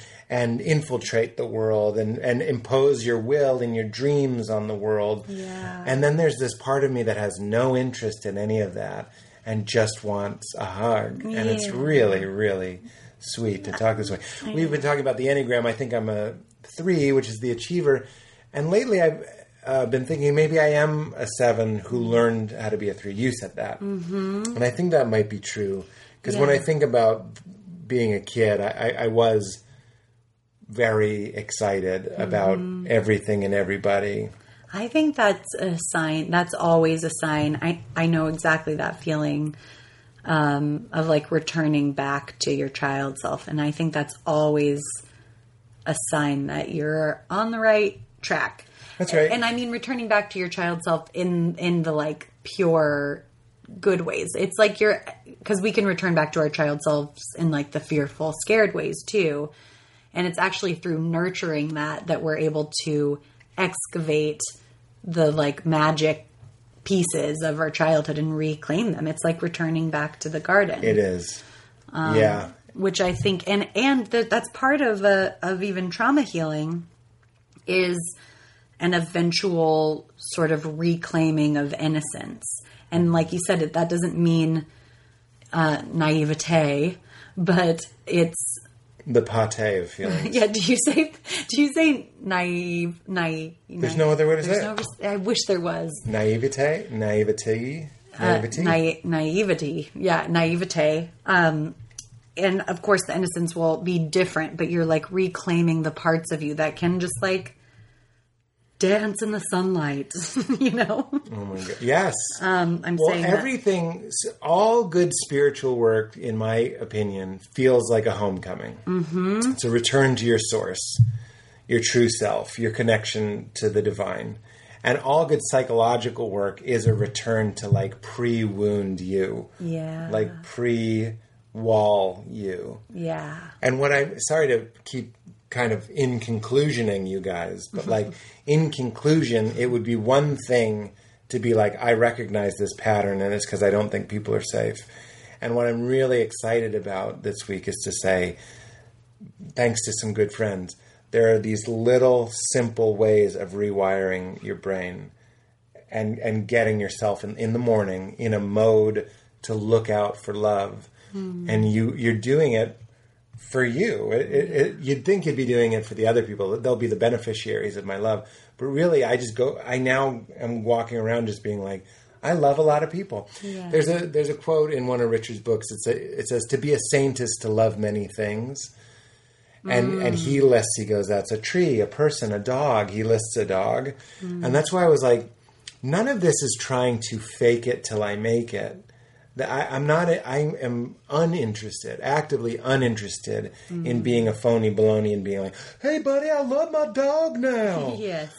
infiltrate the world and impose your will and your dreams on the world. Yeah. And then there's this part of me that has no interest in any of that and just wants a hug. Yeah. And it's really, really sweet to talk this way. We've been talking about the Enneagram. I think I'm a 3, which is the achiever. And lately I've been thinking maybe I am a 7 who learned how to be a 3. You said that. Mm-hmm. And I think that might be true. Because when I think about being a kid, I was very excited about everything and everybody. I think that's a sign. That's always a sign. I know exactly that feeling. Of like returning back to your child self. And I think that's always a sign that you're on the right track. That's right. And I mean, returning back to your child self in the like pure good ways. It's like because we can return back to our child selves in like the fearful, scared ways too. And it's actually through nurturing that we're able to excavate the like magic pieces of our childhood and reclaim them. It's like returning back to the garden. It is. Which I think, and that's part of even trauma healing is an eventual sort of reclaiming of innocence. And like you said, that doesn't mean naivete, but it's the pate of feelings. Yeah. Do you say naive? There's no other way to say it. I wish there was. Naivety. Naivety. Naivety. Yeah. Naivete. and of course the innocence will be different, but you're like reclaiming the parts of you that can just like dance in the sunlight, you know? Oh my God. Yes. All good spiritual work, in my opinion, feels like a homecoming. Mm-hmm. It's a return to your source, your true self, your connection to the divine. And all good psychological work is a return to like pre-wound you. Yeah. Like pre-wall you. Yeah. And what I'm sorry to keep kind of in conclusioning you guys, but like in conclusion, it would be one thing to be like, I recognize this pattern and it's because I don't think people are safe. And what I'm really excited about this week is to say, thanks to some good friends, there are these little simple ways of rewiring your brain and getting yourself in the morning in a mode to look out for love. Mm. And you're doing it for you. You'd think you'd be doing it for the other people. They'll be the beneficiaries of my love. But really, I now am walking around just being like, I love a lot of people. Yeah. There's a quote in one of Richard's books. It says, to be a saint is to love many things. And he lists, he goes, that's a tree, a person, a dog. He lists a dog. Mm. And that's why I was like, none of this is trying to fake it till I make it. I am uninterested, actively uninterested in being a phony baloney and being like, hey buddy, I love my dog now. Yes.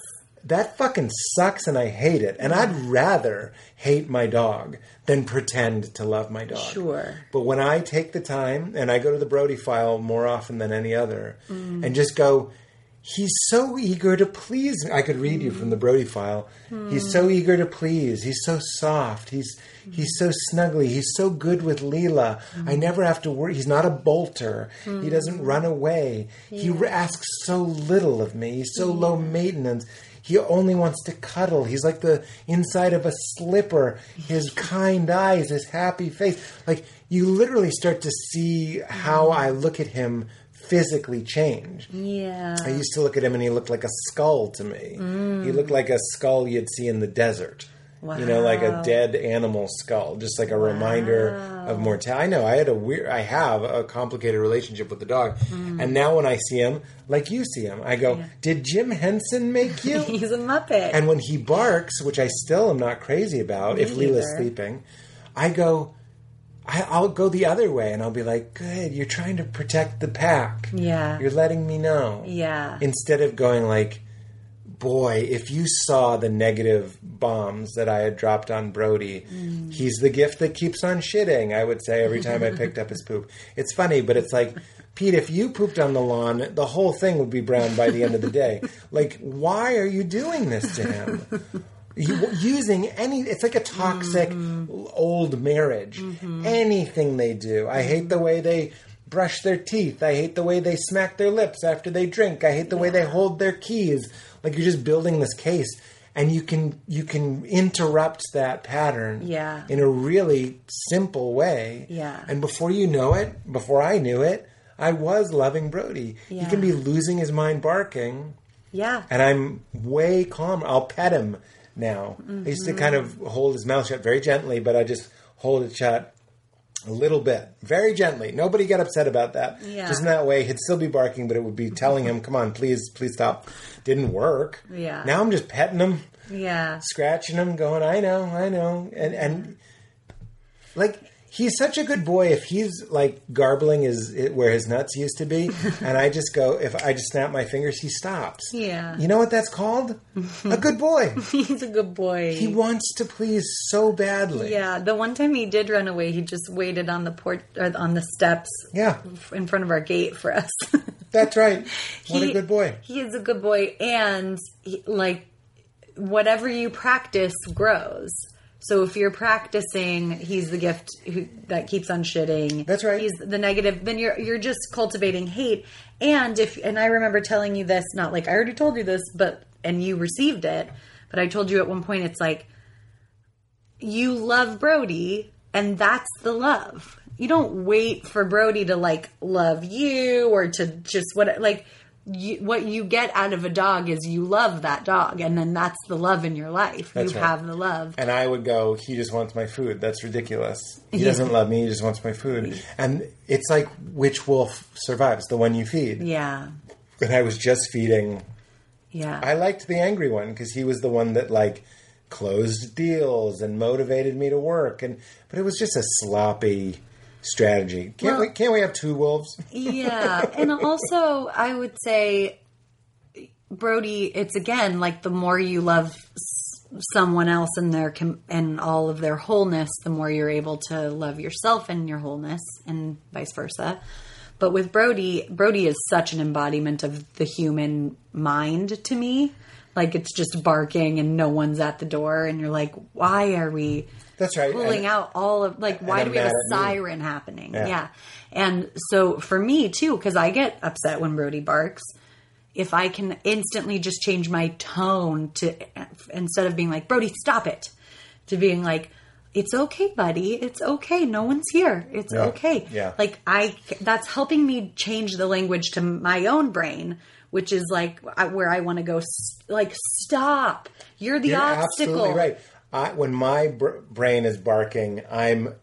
That fucking sucks and I hate it. And I'd rather hate my dog than pretend to love my dog. Sure. But when I take the time, and I go to the Brody file more often than any other, and just go, he's so eager to please me. I could read you from the Brody file. He's so eager to please. He's so soft. He's so snuggly. He's so good with Lila. I never have to worry. He's not a bolter. He doesn't run away. Yeah. He asks so little of me. He's so low maintenance. He only wants to cuddle. He's like the inside of a slipper. His kind eyes, his happy face. Like, you literally start to see how I look at him physically change. Yeah. I used to look at him and he looked like a skull to me. He looked like a skull you'd see in the desert. Wow. You know, like a dead animal skull. Just like a reminder of mortality. I know, I have a complicated relationship with the dog. And now when I see him, like you see him, I go, did Jim Henson make you? He's a Muppet. And when he barks, which I still am not crazy about, if Lila's sleeping, I go, I'll go the other way and I'll be like, good, you're trying to protect the pack. Yeah. You're letting me know. Yeah. Instead of going like, boy, if you saw the negative bombs that I had dropped on Brody, he's the gift that keeps on shitting, I would say every time I picked up his poop. It's funny, but it's like, Pete, if you pooped on the lawn, the whole thing would be brown by the end of the day. Like, why are you doing this to him? It's like a toxic old marriage. Anything they do. I hate the way they brush their teeth. I hate the way they smack their lips after they drink. I hate the way they hold their keys. Like, you're just building this case, and you can interrupt that pattern in a really simple way. Yeah. And before you know it, before I knew it, I was loving Brody. Yeah. He can be losing his mind barking. Yeah. And I'm way calmer. I'll pet him now. I used to kind of hold his mouth shut very gently, but I just hold it shut a little bit. Very gently. Nobody got upset about that. Yeah. Just in that way, he'd still be barking, but it would be telling him, come on, please, please stop. Didn't work. Yeah. Now I'm just petting him. Yeah. Scratching him, going, I know. And like, he's such a good boy if he's like garbling where his nuts used to be. And I just go, if I just snap my fingers, he stops. Yeah. You know what that's called? A good boy. He's a good boy. He wants to please so badly. Yeah. The one time he did run away, he just waited on the porch or on the steps. Yeah. In front of our gate for us. That's right. What a good boy. He is a good boy. And whatever you practice grows. So if you're practicing, he's the gift that keeps on shitting. That's right. He's the negative. Then you're just cultivating hate. And I remember telling you this, not like I already told you this, and you received it. But I told you at one point, it's like, you love Brody, and that's the love. You don't wait for Brody to like love you or to just what like what you get out of a dog is you love that dog, and then that's the love in your life. That's you right. have the love. And I would go, he just wants my food. That's ridiculous. He doesn't love me. He just wants my food. And it's like, which wolf survives? The one you feed. Yeah. And I was just feeding. Yeah. I liked the angry one because he was the one that like closed deals and motivated me to work. And but it was just a sloppy strategy. Can't we have two wolves? Yeah. And also I would say, Brody, it's again, like the more you love someone else and their, and all of their wholeness, the more you're able to love yourself and your wholeness and vice versa. But with Brody, Brody is such an embodiment of the human mind to me. Like it's just barking and no one's at the door and you're like, why are we That's right. pulling and, out all of like, why do we have a siren happening? Yeah. yeah. And so for me too, because I get upset when Brody barks, if I can instantly just change my tone to, instead of being like, Brody, stop it, to being like, it's okay, buddy. It's okay. No one's here. It's yeah. okay. Yeah. Like that's helping me change the language to my own brain, which is like where I want to go. Like, stop. You're the obstacle. Absolutely right. When my brain is barking, I've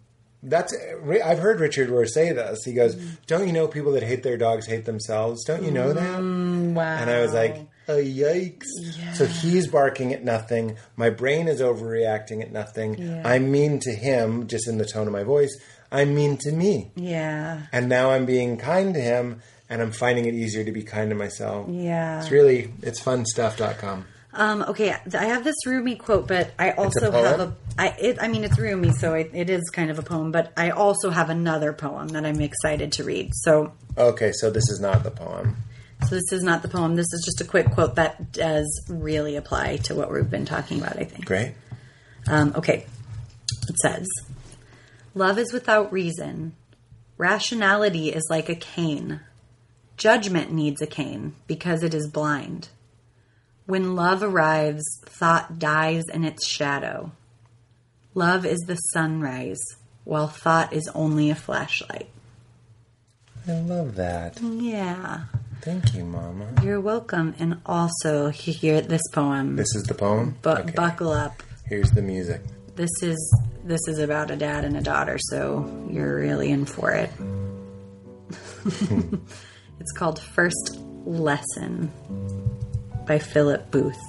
heard Richard Rohr say this. He goes, don't you know people that hate their dogs hate themselves? Don't you know that? Wow. And I was like, oh, yikes. Yeah. So he's barking at nothing. My brain is overreacting at nothing. Yeah. I'm mean to him, just in the tone of my voice. I'm mean to me. Yeah. And now I'm being kind to him, and I'm finding it easier to be kind to myself. Yeah. It's funstuff.com. Okay. I have this Rumi quote, but I also have it's Rumi, so it is kind of a poem, but I also have another poem that I'm excited to read. So. Okay. So this is not the poem. So this is not the poem. This is just a quick quote that does really apply to what we've been talking about, I think. Great. Okay. It says, love is without reason. Rationality is like a cane. Judgment needs a cane because it is blind. When love arrives, thought dies in its shadow. Love is the sunrise, while thought is only a flashlight. I love that. Yeah. Thank you, Mama. You're welcome. And also, hear this poem. This is the poem? Okay. Buckle up. Here's the music. This is about a dad and a daughter, so you're really in for it. It's called First Lesson by Philip Booth.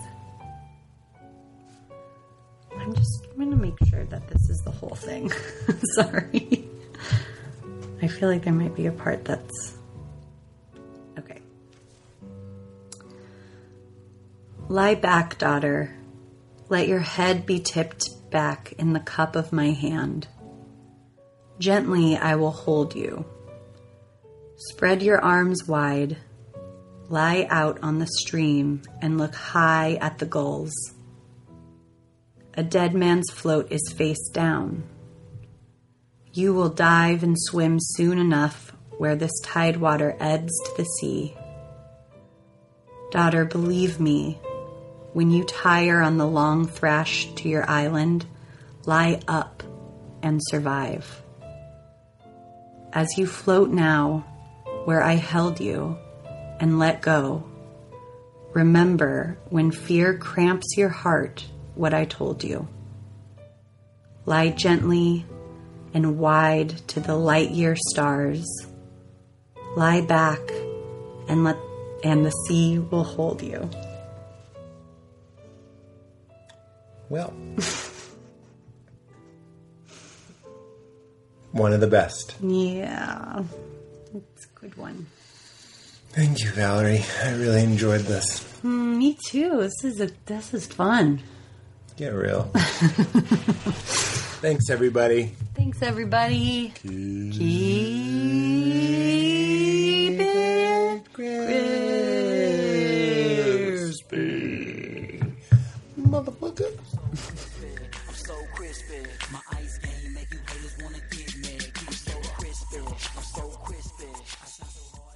I'm going to make sure that this is the whole thing. Sorry. I feel like there might be a part that's... Lie back, daughter. Let your head be tipped back in the cup of my hand. Gently, I will hold you. Spread your arms wide. Lie out on the stream and look high at the gulls. A dead man's float is face down. You will dive and swim soon enough where this tide water ebbs to the sea. Daughter, believe me. When you tire on the long thrash to your island, lie up and survive. As you float now, where I held you, and let go, remember when fear cramps your heart, what I told you. Lie gently and wide to the light-year stars. Lie back and the sea will hold you. Well, one of the best. Yeah, it's a good one. Thank you, Valerie. I really enjoyed this. Me too. This is fun. Get real. Thanks, everybody. Thanks, everybody. Keep it crispy. Motherfucker. I'm so crispy. My ice game make you haters wanna get mad. I'm so crispy. I'm so crispy.